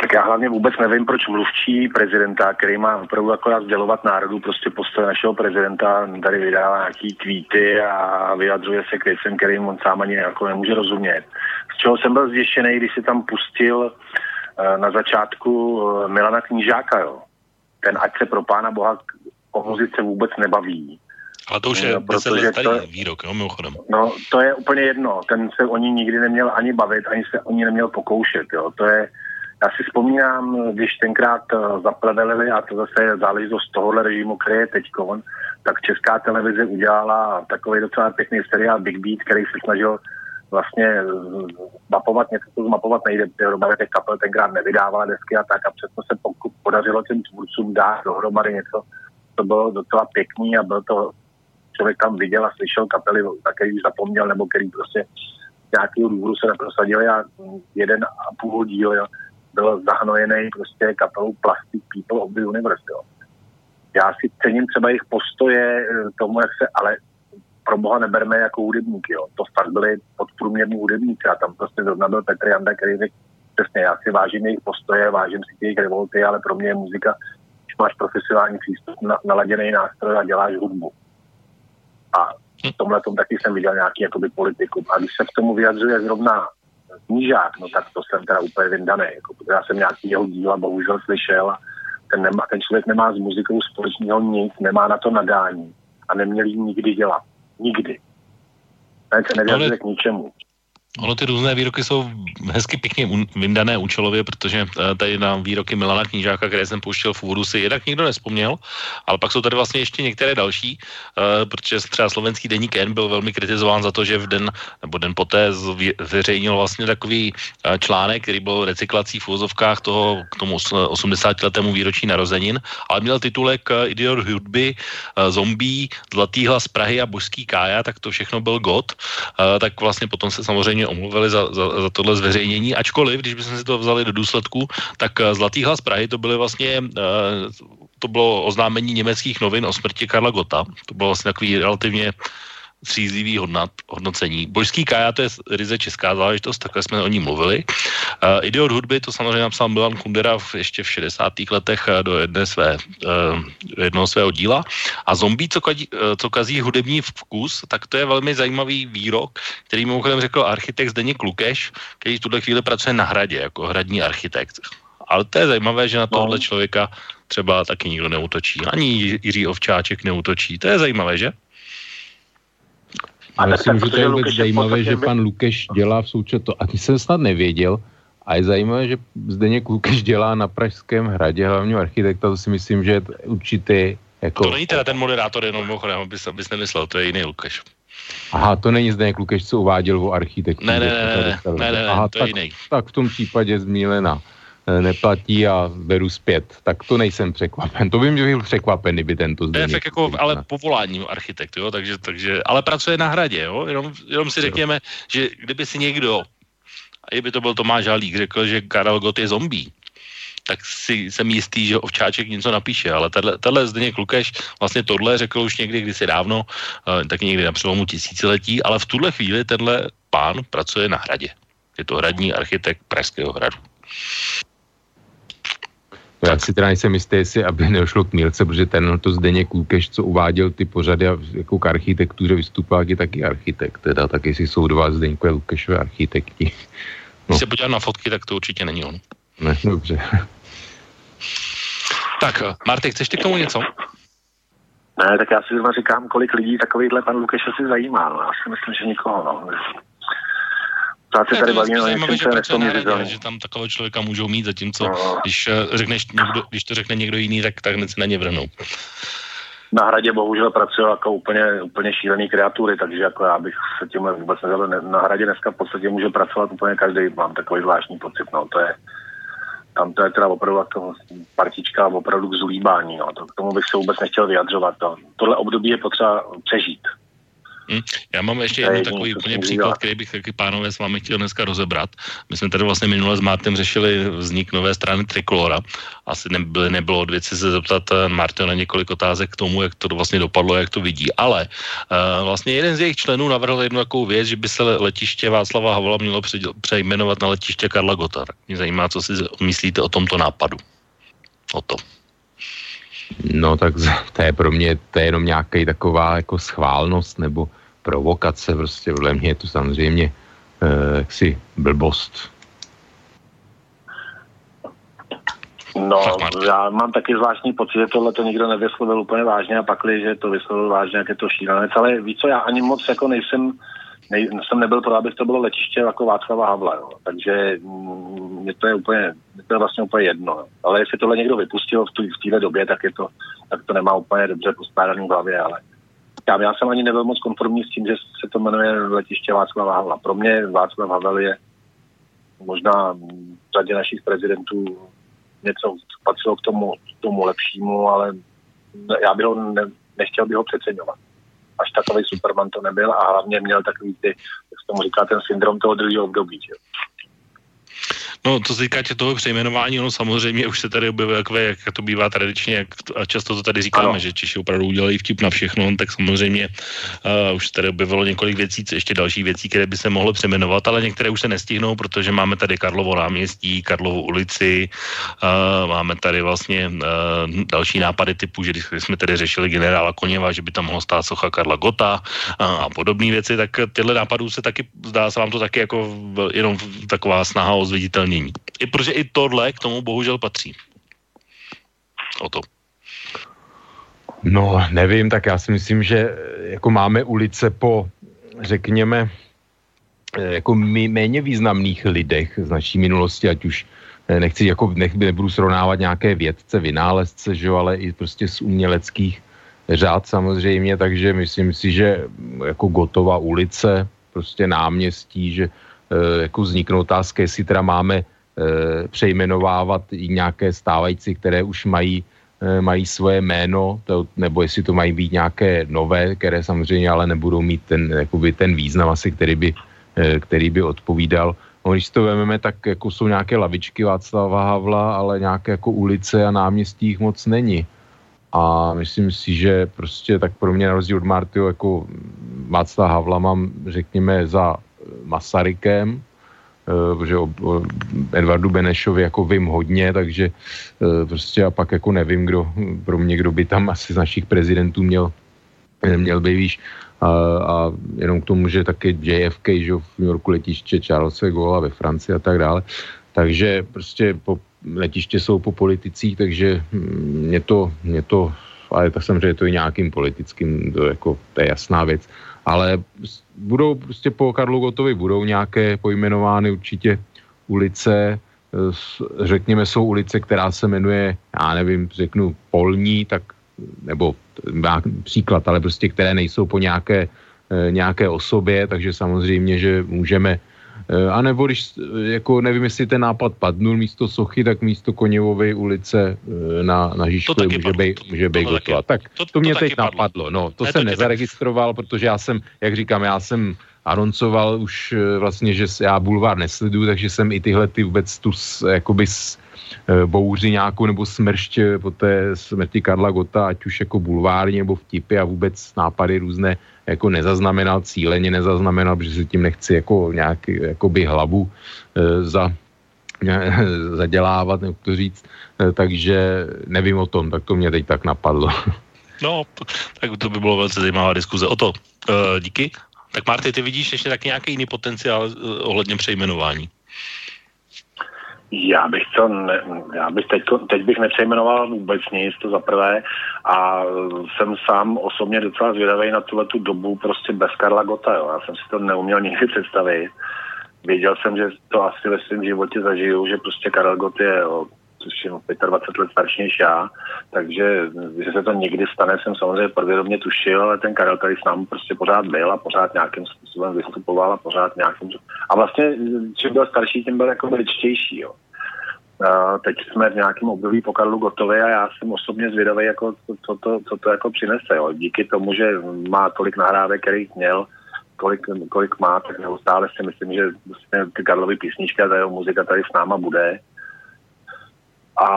Tak já hlavně vůbec nevím, proč mluvčí prezidenta, který má opravdu akorát sdělovat národu, prostě postoje našeho prezidenta, tady vydává nějaký tweety a vyjadřuje se k věcem, kterým on sám ani jako nemůže rozumět. Z čeho jsem byl zděšený, když si tam pustil na začátku Milana Knížáka, jo. Ten, ať se pro pána boha o muzice vůbec nebaví. Ale to už je 10 let starý výrok, jo, mimochodem. No, to je úplně jedno. Ten se o ní nikdy neměl ani bavit, ani se o ní neměl pokoušet, jo. To je, já si vzpomínám, když tenkrát zaplevelili, a to zase je záležitost tohohle režimu, který je teďkon, tak Česká televize udělala takový docela pěkný seriál Big Beat, který se snažil vlastně mapovat, něco to zmapovat nejde, dohromady těch kapel tenkrát nevydávala desky a tak a přesto se podařilo těm tvůrcům dát dohromady něco, to bylo docela pěkný a byl to, člověk tam viděl a slyšel kapely, na který už zapomněl nebo který prostě nějakého důvodu se neprosadili a jeden a půl díl byl zahnojený prostě kapelou Plastic People of the Universe. Jo. Já si cením třeba jejich postoje tomu, jak se, ale pro boha neberme jako hudebníky. Jo. To fakt byli podprůměrní hudebníci a tam prostě zrovna byl Petr Janda, který řekl, přesně, já si vážím jejich postoje, vážím si jejich revolty, ale pro mě je muzika, když máš profesionální přístup, naladěný nástroj a děláš hudbu. A v tomhletom taky jsem viděl nějaký jakoby politikum. A když se k tomu vyjadřuje zrovna Knížák, no tak to jsem teda úplně vyndaný. Jako, protože já jsem nějaký jeho díla bohužel slyšel a ten člověk nemá s muzikou společného nic, nemá na to nadání a neměl jí nikdy dělat. Nikdy. Tak se nevyjadřuje k ničemu. Ono ty různé výroky jsou hezky pěkně vyndané účelově, protože tady nám výroky Milana Knížáka, které jsem pouštěl v úvodu, si jednak nikdo nevzpomněl, ale pak jsou tady vlastně ještě některé další, protože třeba slovenský deník N byl velmi kritizován za to, že v den nebo den poté zveřejnil vlastně takový článek, který byl recyklací v úvozovkách toho k tomu 80-letému výročí narozenin, ale měl titulek Idiot hudby, zombie, zlatý hlas Prahy a božský kája, tak to všechno byl Gott, tak vlastně potom se samozřejmě omluvili za tohle zveřejnění, ačkoliv, když bychom si to vzali do důsledku, tak Zlatý hlas Prahy, to byly vlastně, to bylo oznámení německých novin o smrti Karla Gotta. To bylo vlastně takový relativně střízlivý hodnocení. Božský kája, to je ryze česká záležitost, takhle jsme o ní mluvili. Idiot hudby, to samozřejmě napsal Milan Kundera ještě v 60. letech do jednoho svého díla. A zombie, co kazí hudební vkus, tak to je velmi zajímavý výrok, který mimochodem řekl architekt Zdeněk Lukeš, který v tuhle chvíli pracuje na Hradě jako hradní architekt. Ale to je zajímavé, že na tohle člověka třeba taky nikdo neútočí. Ani Jiří Ovčáček neútočí. To je zajímavé, že? A myslím, že to je vůbec zajímavé, že pan Lukeš dělá v současnosti, a jsem snad nevěděl, a je zajímavé, že Zdeněk Lukeš dělá na Pražském hradě hlavního architekta, to si myslím, že je určitý... Jako... To není teda ten moderátor, jenom mimochodem, abys nemyslel, to je jiný Lukeš. Aha, to není Zdeněk Lukeš, co uváděl o architektu. Ne, aha, to je jiný. Tak v tom případě zmílená neplatí a beru zpět. Tak to nejsem překvapen. To by mě byl překvapen, kdyby tento Zdeněk. To je efekt jako, ale povoláním architekt, jo? Takže, ale pracuje na Hradě, jo? Jenom si řekněme, že kdyby si někdo, a kdyby to byl Tomáš Halík, řekl, že Karel Gott je zombie, tak si jsem jistý, že Ovčáček něco napíše, ale tenhle Zdeněk Lukeš vlastně tohle řekl už někdy kdysi dávno, tak někdy na přelomu tisíciletí, ale v tuhle chvíli tenhle pán pracuje na Hradě. Je to hradní architekt Pražského hradu. No, já si teda nejsem jistý, jestli aby neošlo k mýlce, protože tenhle Zdeněk Lukeš, co uváděl ty pořady a jako k architektuře vystupoval, je taky architekt, teda taky si jsou dva Zdeňkové Lukešové architekti. No. Když se podívám na fotky, tak to určitě není on. Ne, dobře. Tak, Marty, chceš ty k tomu něco? Ne, tak já si zrovna říkám, kolik lidí takovýhle pan Lukeš asi zajímá, no. Já si myslím, že nikoho, no. Práce tady bavíme o něčem, co je nestoměřitelné. Že tam takového člověka můžou mít, zatímco když to řekne někdo jiný, tak hned se na ně vrhnou. Na Hradě bohužel pracují jako úplně šílený kreatury, takže jako já bych se tímhle vůbec nezabýval. Na Hradě dneska v podstatě může pracovat úplně každý, mám takový zvláštní pocit, no to je... Tam to je teda opravdu jako partička opravdu k zulíbání, no to k tomu bych se vůbec nechtěl vyjadřovat, no. Tohle období je potřeba přežít. Já mám ještě jeden takový úplně příklad, který bych taky, pánové, s vámi chtěl dneska rozebrat. My jsme tady vlastně minule s Martem řešili vznik nové strany Trikolora. Asi nebylo od věci se zeptat Marta na několik otázek k tomu, jak to vlastně dopadlo, jak to vidí. Ale vlastně jeden z jejich členů navrhl jednu takovou věc, že by se letiště Václava Havla mělo přejmenovat na letiště Karla Gotta. Tak mě zajímá, co si myslíte o tomto nápadu. O tom. No tak to je pro mě, to je jenom nějaký taková jako schválnost nebo provokace, prostě podle mě je to samozřejmě jaksi blbost. No, já mám taky zvláštní pocit, že tohle to nikdo nevyslovil úplně vážně a pakli, že to vyslovil vážně, jak je to šílenec, ale víš co, já ani moc jako jsem nebyl pro, abych to bylo letiště jako Václava Havla, jo. Takže mě to je vlastně úplně jedno. Jo. Ale jestli tohle někdo vypustil v téhle době, tak to nemá úplně dobře pospádaný v hlavě, ale já jsem ani nebyl moc konformní s tím, že se to jmenuje letiště Václava Havla. Pro mě Václav Havel je možná v řadě našich prezidentů něco patřilo k tomu lepšímu, ale já bych ho nechtěl přeceňovat. až takový Superman to nebyl a hlavně měl takový ty, jak se tomu říká, ten syndrom toho druhého období. Že? No, co se týká toho přejmenování, ono samozřejmě už se tady objevuje, jak to bývá tradičně, a často to tady říkáme, že Češi opravdu udělají vtip na všechno, tak samozřejmě už tady objevilo několik věcí, ještě další věcí, které by se mohlo přejmenovat, ale některé už se nestihnou, protože máme tady Karlovo náměstí, Karlovu ulici, máme tady vlastně další nápady typu, že když jsme tady řešili generála Koněva, že by tam mohla stát socha Karla Gotta a podobné věci, tak tyhle nápadů se taky, zdá se vám to taky jako jenom taková snaha o zviditelnění. I protože i tohle k tomu bohužel patří. O to. No, nevím, tak já si myslím, že jako máme ulice po, řekněme, jako méně významných lidech z naší minulosti, ať už nechci, jako nebudu srovnávat nějaké vědce, vynálezce, že, ale i prostě z uměleckých řád samozřejmě, takže myslím si, že jako Gottova ulice, prostě náměstí, že jako vzniknou otázky, jestli teda máme přejmenovávat i nějaké stávající, které už mají svoje jméno, to, nebo jestli to mají být nějaké nové, které samozřejmě ale nebudou mít ten význam asi, který by odpovídal. No, když to vememe, tak jako jsou nějaké lavičky Václava Havla, ale nějaké jako ulice a náměstí jich moc není. A myslím si, že prostě tak pro mě na rozdíl od Martyho jako Václava Havla mám, řekněme, za Masarykem, protože o Edvardu Benešovi jako vím hodně, takže prostě a pak jako nevím, kdo by tam asi z našich prezidentů měl by výš. A jenom k tomu, že taky JFK, že v New Yorku letiště Charlesa de Gaulle ve Francii a tak dále. Takže prostě letiště jsou po politicích, takže mě to ale tak samozřejmě to i nějakým politickým, to je jasná věc. Ale budou prostě po Karlu Gottovi budou nějaké pojmenovány určitě ulice, řekněme jsou ulice, která se jmenuje, já nevím, řeknu Polní, tak, nebo příklad, ale prostě které nejsou po nějaké osobě, takže samozřejmě, že můžeme, anebo když, jako nevím, jestli ten nápad padnul místo sochy, tak místo Koněvovy ulice na Žižkově může být Gottova. Tak to mě teď napadlo. No, to jsem nezaregistroval, protože já jsem, jak říkám, já jsem anoncoval už vlastně, že já bulvár nesleduju, takže jsem i tyhle ty vůbec tu jakoby bouři nějakou nebo smršť po té smrti Karla Gotta, ať už jako bulvární nebo vtipy a vůbec nápady různé jako nezaznamenal, cíleně nezaznamenal, protože si tím nechci jako nějak jakoby hlavu zadělávat, nebo to říct, takže nevím o tom, tak to mě teď tak napadlo. No, tak to by bylo velice zajímavá diskuze. O to, díky. Tak Marty, ty vidíš ještě taky nějaký jiný potenciál ohledně přejmenování? Já bych teď bych nepřejmenoval vůbec nic, to za prvé, a jsem sám osobně docela zvědavý na tuhle tu dobu prostě bez Karla Gotta, jo. Já jsem si to neuměl nikdy představit. Věděl jsem, že to asi ve svém životě zažiju, že prostě Karel Gott je, jo, což je 25 let starší než já, takže že se to někdy stane, jsem samozřejmě podvědomě tušil, ale ten Karel tady s námi prostě pořád byl a pořád nějakým způsobem vystupoval a pořád nějakým... A vlastně, čím byl starší, tím byl jako věčtější, jo. A teď jsme v nějakém období po Karlu Gottovi a já jsem osobně zvědavý, jako co to jako přinese, jo. Díky tomu, že má tolik nahrávek, kterých měl, kolik má, tak neustále si myslím, že ty Karlovy písničky a ta jeho muzika tady s náma bude. A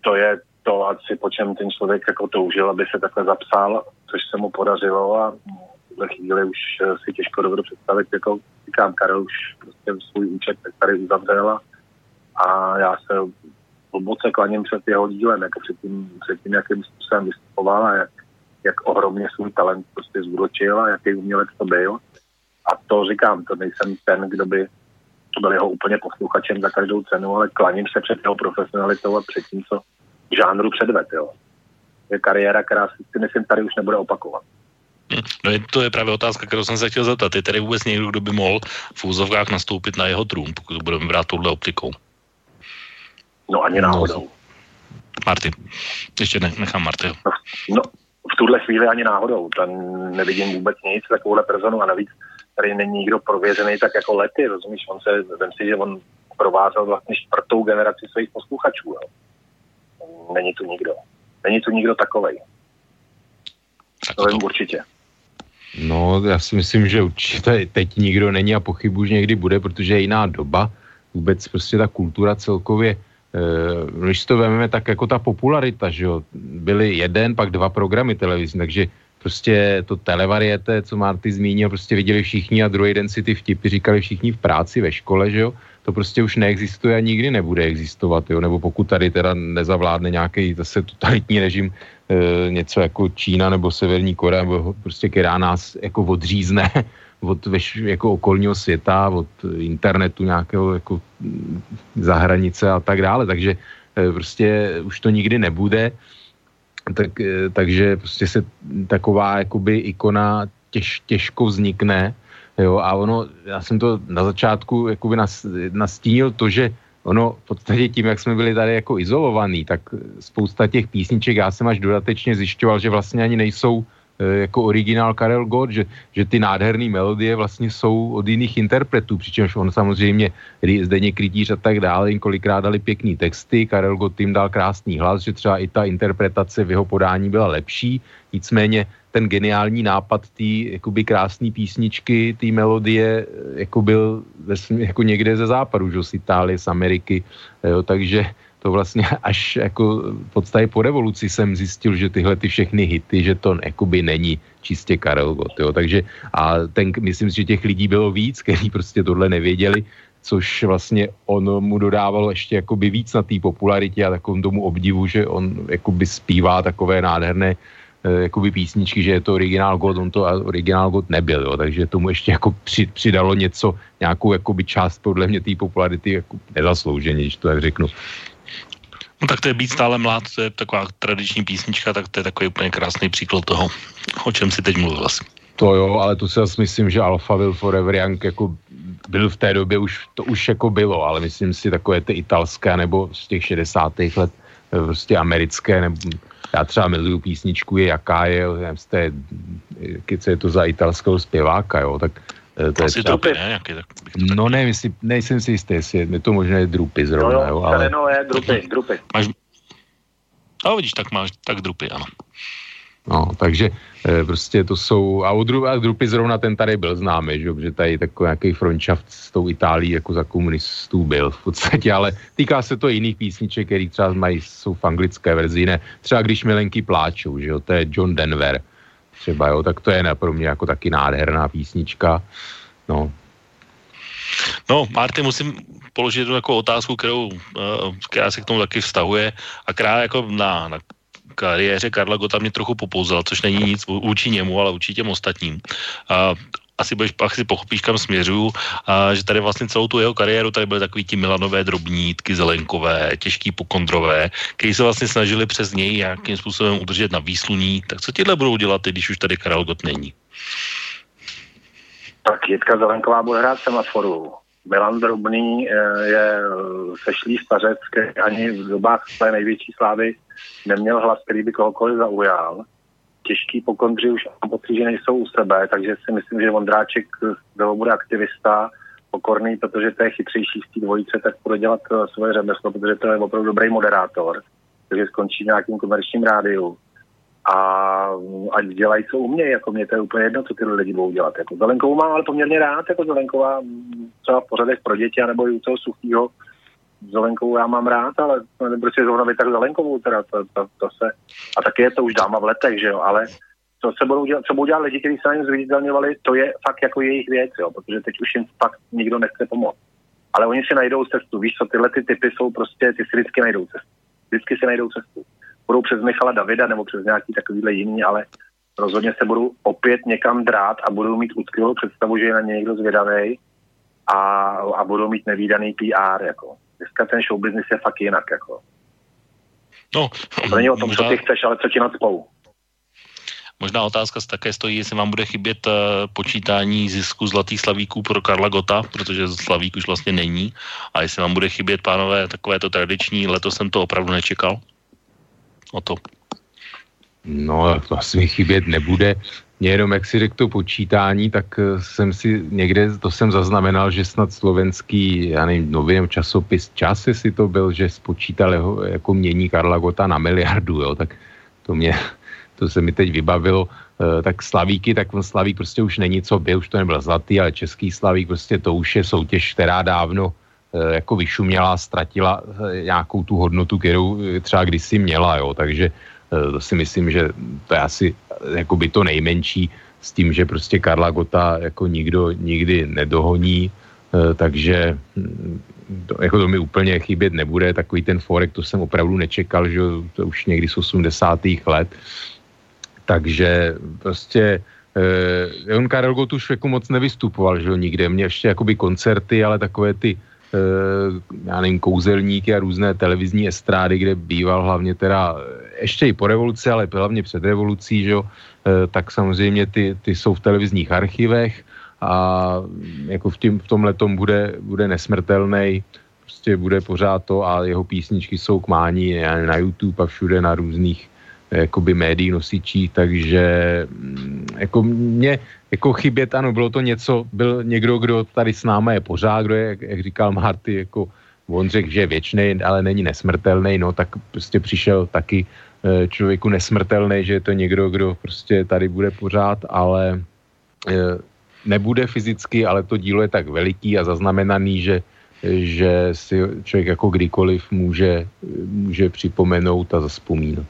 to je to asi, po čem ten člověk jako toužil, aby se takhle zapsal, což se mu podařilo a ve chvíli už si těžko dovedu představit, jako říkám, Karel už prostě svůj účet tady uzavřel a já se hluboce klaním před jeho dílem, jako před tím jakým způsobem vystupoval a jak ohromně svůj talent prostě zúročil a jaký umělec to byl. A to říkám, to nejsem ten, kdo by byl jeho úplně posluchačem za každou cenu, ale klaním se před jeho profesionalitou a před tím, co žánru předved, jo. Je kariéra, která si myslím tady už nebude opakovat. No to je právě otázka, kterou jsem se chtěl zeptat. Je tady vůbec někdo, kdo by mohl v úzovkách nastoupit na jeho trůn, pokud budeme brát touhle optikou? No ani náhodou. Marty, ještě ne, nechám Martyho. No, v tuhle chvíli ani náhodou. Tam nevidím vůbec nic takovouhle personu a navíc tady není nikdo prověřený tak jako lety, rozumíš? Vem si, že on provázal vlastně 4. generaci svých posluchačů. Jo. Není tu nikdo. Není tu nikdo takovej. To vím určitě. No, já si myslím, že určitě teď nikdo není a pochybuji, že někdy bude, protože je jiná doba. Vůbec prostě ta kultura celkově, když to vememe, tak jako ta popularita, že jo, byly jeden, pak dva programy televizní, takže prostě to televariete, co Marty zmínil, prostě viděli všichni a druhý den si ty vtipy říkali všichni v práci, ve škole, že jo. To prostě už neexistuje a nikdy nebude existovat, jo. Nebo pokud tady teda nezavládne nějaký zase totalitní režim, něco jako Čína nebo Severní Korea, nebo prostě která nás jako odřízne od jako okolního světa, od internetu nějakého jako zahranice a tak dále, takže prostě už to nikdy nebude. Takže prostě se taková jakoby ikona těžko vznikne, jo, a ono, já jsem to na začátku jakoby nastínil to, že ono v podstatě tím, jak jsme byli tady jako izolovaný, tak spousta těch písniček, já jsem až dodatečně zjišťoval, že vlastně ani nejsou jako originál Karel Gott, že ty nádherné melodie vlastně jsou od jiných interpretů, přičemž on samozřejmě Zdeněk Rytíř a tak dále, jim kolikrát dali pěkný texty, Karel Gott jim dal krásný hlas, že třeba i ta interpretace v jeho podání byla lepší, nicméně ten geniální nápad té krásné písničky, té melodie jako byl jako někde ze západu, že z Itálie, z Ameriky, jo, takže to vlastně až jako v podstatě po revoluci jsem zjistil, že tyhle ty všechny hity, že to jakoby není čistě Karel Gott, jo. Takže a ten, myslím si, že těch lidí bylo víc, kteří prostě tohle nevěděli, což vlastně on mu dodávalo ještě jakoby víc na té popularitě a takovému tomu obdivu, že on jakoby zpívá takové nádherné jakoby písničky, že je to originál Gott, on to originál Gott nebyl, jo. Takže tomu ještě jako přidalo něco, nějakou jakoby část podle mě té popularity jako nezaslouženě, když to tak řeknu. No tak to je být stále mlád, to je taková tradiční písnička, tak to je takový úplně krásný příklad toho, o čem si teď mluvil asi. To jo, ale to si asi myslím, že Alpha Will Forever Young jako byl v té době, už to už jako bylo, ale myslím si takové ty italské nebo z těch 60. let prostě americké, nebo já třeba miluju písničku je jaká je, nevím, co je to za italského zpěváka, jo, tak to asi je třeba... Drupy, ne? Jaký, tak to no ne, nejsem si jistý, jestli je to možná je Drupy zrovna, jo, ale... Kareno je Drupy. Máš... No vidíš, tak máš, tak Drupy, ano. No, takže prostě to jsou... A u Drupy zrovna ten tady byl známý, že tady takový nějaký frontschaft s tou Itálií jako za komunistů byl v podstatě, ale týká se to jiných písniček, který třeba mají, jsou v anglické verzi, ne? Třeba Když milenky pláčou, že jo, to je John Denver. Třeba, jo, tak to je pro mě jako taky nádherná písnička, no. No, Marty, musím položit jednu jako otázku, která se k tomu taky vztahuje a která jako na kariéře Karla Gotta mě trochu popouzala, což není nic vůči němu, ale určitě ostatním. Asi pochopíš, kam směřuju, že tady vlastně celou tu jeho kariéru tady byly takový ti Milanové drobní, Jitky Zelenkové, těžký pokondrové, kteří se vlastně snažili přes něj nějakým způsobem udržet na výsluní. Tak co tyhle budou dělat, když už tady Karel Gott není? Tak Jitka Zelenková bude hrát Semaforu. Milan Drobný je sešlý stařec, který ani v dobách své největší slávy neměl hlas, který by kohokoliv zaujal. Těžký pokondři už mám pocit, že nejsou u sebe, takže si myslím, že Vondráček bude aktivista, pokorný, protože to je chytřejší z té dvojice, tak bude dělat svoje řemeslo, protože to je opravdu dobrý moderátor, takže skončí nějakým komerčním rádiu. A ať dělají, co umějí, jako mě to je úplně jedno, co ty lidi budou dělat. Jako Zelenkovou mám ale poměrně rád, jako Zelenková třeba v pořadech pro děti, anebo i u toho Suchýho. Zelenkovou já mám rád, ale proč je zrovna by tak Zelenkovou, teda to se... A taky je to už dáma v letech, že jo, ale co budou dělat lidi, kteří se na ním zviditelňovali, to je fakt jako jejich věc, jo, protože teď už jim fakt nikdo nechce pomoct. Ale oni si najdou cestu, víš co, tyhle ty typy jsou prostě, ty si vždycky najdou cestu. Vždycky si najdou cestu. Budou přes Michala Davida nebo přes nějaký takovýhle jiný, ale rozhodně se budou opět někam drát a budou mít útkvělou představu, že je na ně někdo zvědavej a budou mít nevídaný PR, jako. Dneska ten showbiznis je fakt jinak, jako. No, to není o tom, možná, co ty chceš, ale co ti nadspou. Možná otázka také stojí, jestli vám bude chybět počítání zisku Zlatých Slavíků pro Karla Gotta, protože Slavík už vlastně není. A jestli vám bude chybět, pánové, takové to tradiční, letos jsem to opravdu nečekal. O to. No, to asi mi chybět nebude. Mě jenom, jak si řekl to počítání, tak jsem si někde, to jsem zaznamenal, že snad slovenský, já nevím, novinem časopis Čas, jestli to byl, že spočítal jeho, jako mění Karla Gotta na miliardu, jo, tak to se mi teď vybavilo. tak Slavíky, tak Slavík prostě už není co byl, už to nebyl zlatý, ale český Slavík, prostě to už je soutěž, která dávno jako vyšuměla, ztratila nějakou tu hodnotu, kterou třeba kdysi měla, jo, takže to si myslím, že to je asi jakoby to nejmenší s tím, že prostě Karla Gotta jako nikdo nikdy nedohoní, takže to, jako to mi úplně chybět nebude, takový ten forek, to jsem opravdu nečekal, že to už někdy z 80. let, takže prostě on Karel Gott už jako moc nevystupoval, že nikde, mě ještě jakoby koncerty, ale takové ty já nevím, kouzelníky a různé televizní estrády, kde býval hlavně teda ještě i po revoluci, ale hlavně před revolucí, že jo, tak samozřejmě ty jsou v televizních archivech a jako v tomhletom bude nesmrtelný, prostě bude pořád to a jeho písničky jsou k mání na YouTube a všude na různých jakoby médií nosičí, takže jako mě jako chybět, ano, bylo to něco, byl někdo, kdo tady s náma je pořád, kdo je, jak říkal Marty, jako on řekl, že je věčnej, ale není nesmrtelný, no tak prostě přišel taky člověku nesmrtelný, že je to někdo, kdo prostě tady bude pořád, ale nebude fyzicky, ale to dílo je tak veliký a zaznamenaný, že si člověk jako kdykoliv může připomenout a zaspomínat.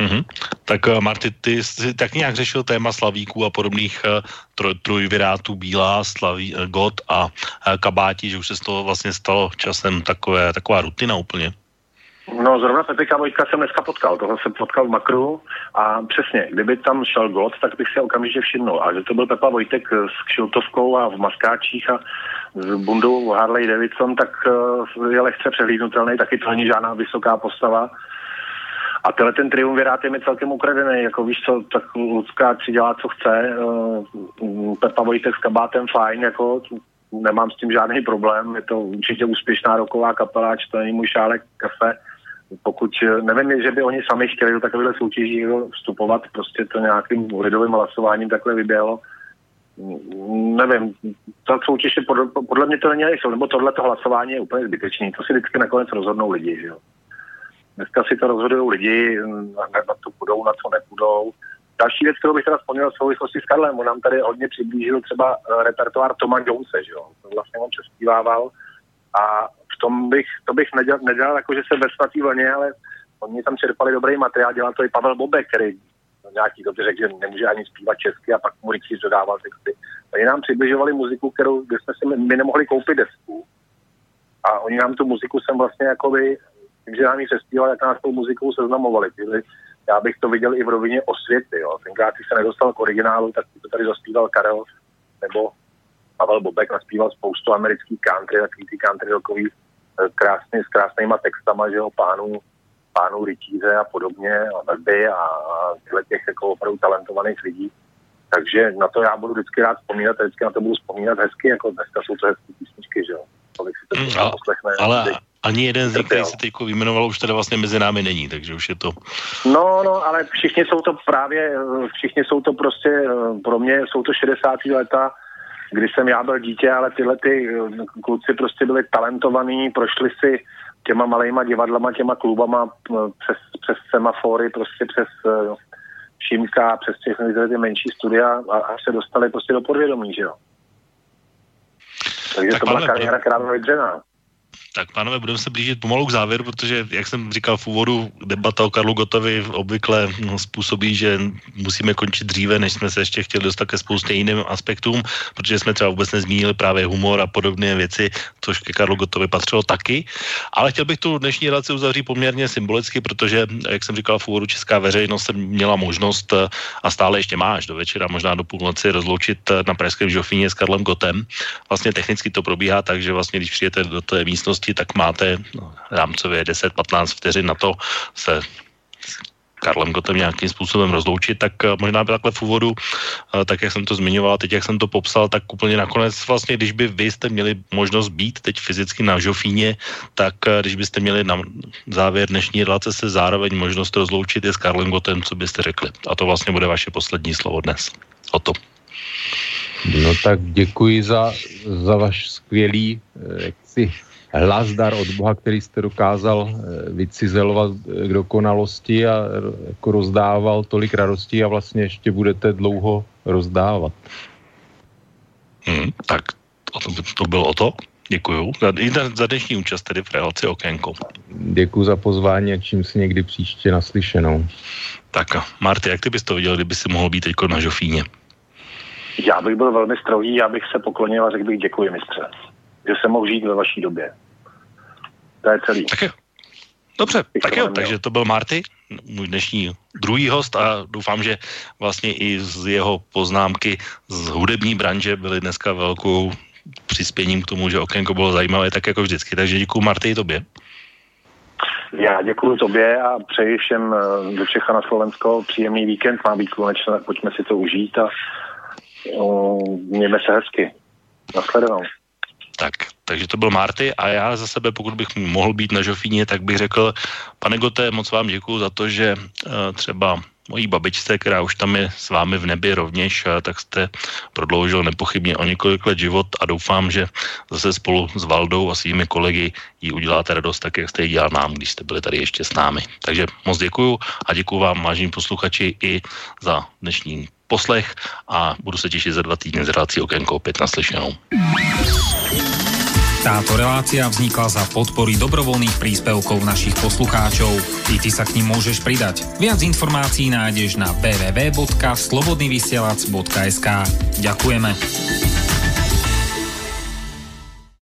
Mm-hmm. Tak Marty, ty jsi tak nějak řešil téma Slavíků a podobných trojvirátů, Bílá, Gott a Kabáti, že už se z toho vlastně stalo časem taková rutina úplně. No zrovna Pepika Vojtka jsem dneska potkal, tohle jsem potkal v Makru a přesně, kdyby tam šel Gott, tak bych se okamžitě všimnul. A že to byl Pepa Vojtek s kšiltovkou a v maskáčích a s bundou Harley Davidson, tak je lehce přehlídnutelný, taky to není žádná vysoká postava. A tenhle ten triumvirát je mi celkem ukradený, jako víš co, tak Lucka si dělá, co chce, Pepa Vojtek s kabátem fajn, jako nemám s tím žádný problém, je to určitě úspěšná roková kapela, to není můj šálek kafe, pokud, nevím, že by oni sami chtěli do takovéhle soutěží vstupovat, prostě to nějakým lidovým hlasováním takhle vyběhlo, nevím, ta soutěž je podle mě to není, nebo tohleto hlasování je úplně zbytečný, to si vždycky nakonec rozhodnou lidi, že jo. Dneska si to rozhodují lidi, na co budou, na co nepůjdou. Další věc, kterou bych teda vzpomněl v souvislosti s Karlem, on nám tady hodně přiblížil třeba repertoár Toma Jonese, že jo, vlastně on přespívával a v tom to bych nedělal jako, že se ve svatý vlně, ale oni tam čerpali dobrý materiál, dělal to i Pavel Bobek, který nějaký dobře řekl, že nemůže ani zpívat česky a pak mu rychlíř dodával texty. Oni nám přibližovali muziku, kterou jsme si my nemohli koupit desku a oni nám tu muziku sem vlastně jakoby tím, že nám ji přespívali, jak nás tou muzikou seznamovali. Já bych to viděl i v rovině osvěty. Jo. Tenkrát, když se nedostal k originálu, tak to tady zaspíval Karel, nebo Pavel Bobek naspíval spoustu amerických country, takový ty country rokový krásný, s krásnýma textama, že jo, pánů Rytíře a podobně, a Verby a těch jako opravdu talentovaných lidí. Takže na to já budu vždycky rád vzpomínat a vždycky na to budu vzpomínat hezky, jako dneska jsou to hezky písničky, že jo. Tolik si to poslechne. Ale... Ani jeden z nich, který se teď vyjmenoval, už teda vlastně mezi námi není, takže už je to... No, ale všichni jsou to prostě, pro mě jsou to 60. leta, kdy jsem já byl dítě, ale tyhle ty kluci prostě byli talentovaní, prošli si těma malejma divadlama, těma klubama, přes Semafory, prostě přes Šimka, přes ty menší studia a se dostali prostě do podvědomí, že jo. Takže tak to byla kariéra, která byla vydřená. Tak, pánové, budeme se blížit pomalu k závěru, protože, jak jsem říkal v úvodu, debata o Karlu Gottovi obvykle způsobí, že musíme končit dříve, než jsme se ještě chtěli dostat ke spoustě jiným aspektům, protože jsme třeba vůbec nezmínili právě humor a podobné věci, což ke Karlu Gottovi patřilo taky. Ale chtěl bych tu dnešní relaci uzavřít poměrně symbolicky, protože, jak jsem říkal v úvodu, česká veřejnost měla možnost a stále ještě má až do večera, možná do půlnoci, rozloučit na pražském Žofíně s Karlem Gottem. Vlastně technicky to probíhá tak, že vlastně, když přijete do té místnosti, tak máte rámcově 10-15 vteřin na to se Karlem Gottem nějakým způsobem rozloučit, tak možná by takhle v úvodu, tak jak jsem to zmiňoval, teď jak jsem to popsal, tak úplně nakonec vlastně, když by vy jste měli možnost být teď fyzicky na Žofíně, tak když byste měli na závěr dnešní relace se zároveň možnost rozloučit je s Karlem Gottem, co byste řekli. A to vlastně bude vaše poslední slovo dnes. O to. No tak děkuji za váš skvělý Hlas dar od Boha, který jste dokázal vycizelovat k dokonalosti a jako rozdával tolik radostí a vlastně ještě budete dlouho rozdávat. Tak to bylo to. Děkuju. Za dnešní účast tedy v relaci Okénko. Děkuju za pozvání a čím si někdy příště naslyšenou. Tak Marty, jak ty bys to viděl, kdyby si mohl být teďko na Žofíně? Já bych byl velmi strohý, já bych se poklonil a řekl bych děkuji, mistře. Že jsem mohl žít ve vaší době. To je celý. Tak jo. Dobře, tak jo, takže to byl Marty, můj dnešní druhý host a doufám, že vlastně i z jeho poznámky z hudební branže byly dneska velkou přispěním k tomu, že Okénko bylo zajímavé, tak jako vždycky. Takže děkuju Marty i tobě. Já děkuju tobě a přeji všem do Čech a na Slovensko příjemný víkend, má být slunečno, tak pojďme si to užít a mějme se hezky. Nasledanou. Tak, takže to byl Marty a já za sebe, pokud bych mohl být na Žofíně, tak bych řekl, pane Gotte, moc vám děkuju za to, že třeba mojí babičce, která už tam je s vámi v nebi rovněž, tak jste prodloužil nepochybně o několik let život a doufám, že zase spolu s Valdou a svými kolegy jí uděláte radost tak, jak jste ji dělal nám, když jste byli tady ještě s námi. Takže moc děkuju a děkuju vám, vážení posluchači, i za dnešní poslech a budu se těšit za 2 týdny z relací Okénko opět naslyšenou. Táto relácia vznikla za podpory dobrovoľných príspevkov našich poslucháčov. I ty sa k nim môžeš pridať. Viac informácií nájdeš na www.slobodnyvysielac.sk. Ďakujeme.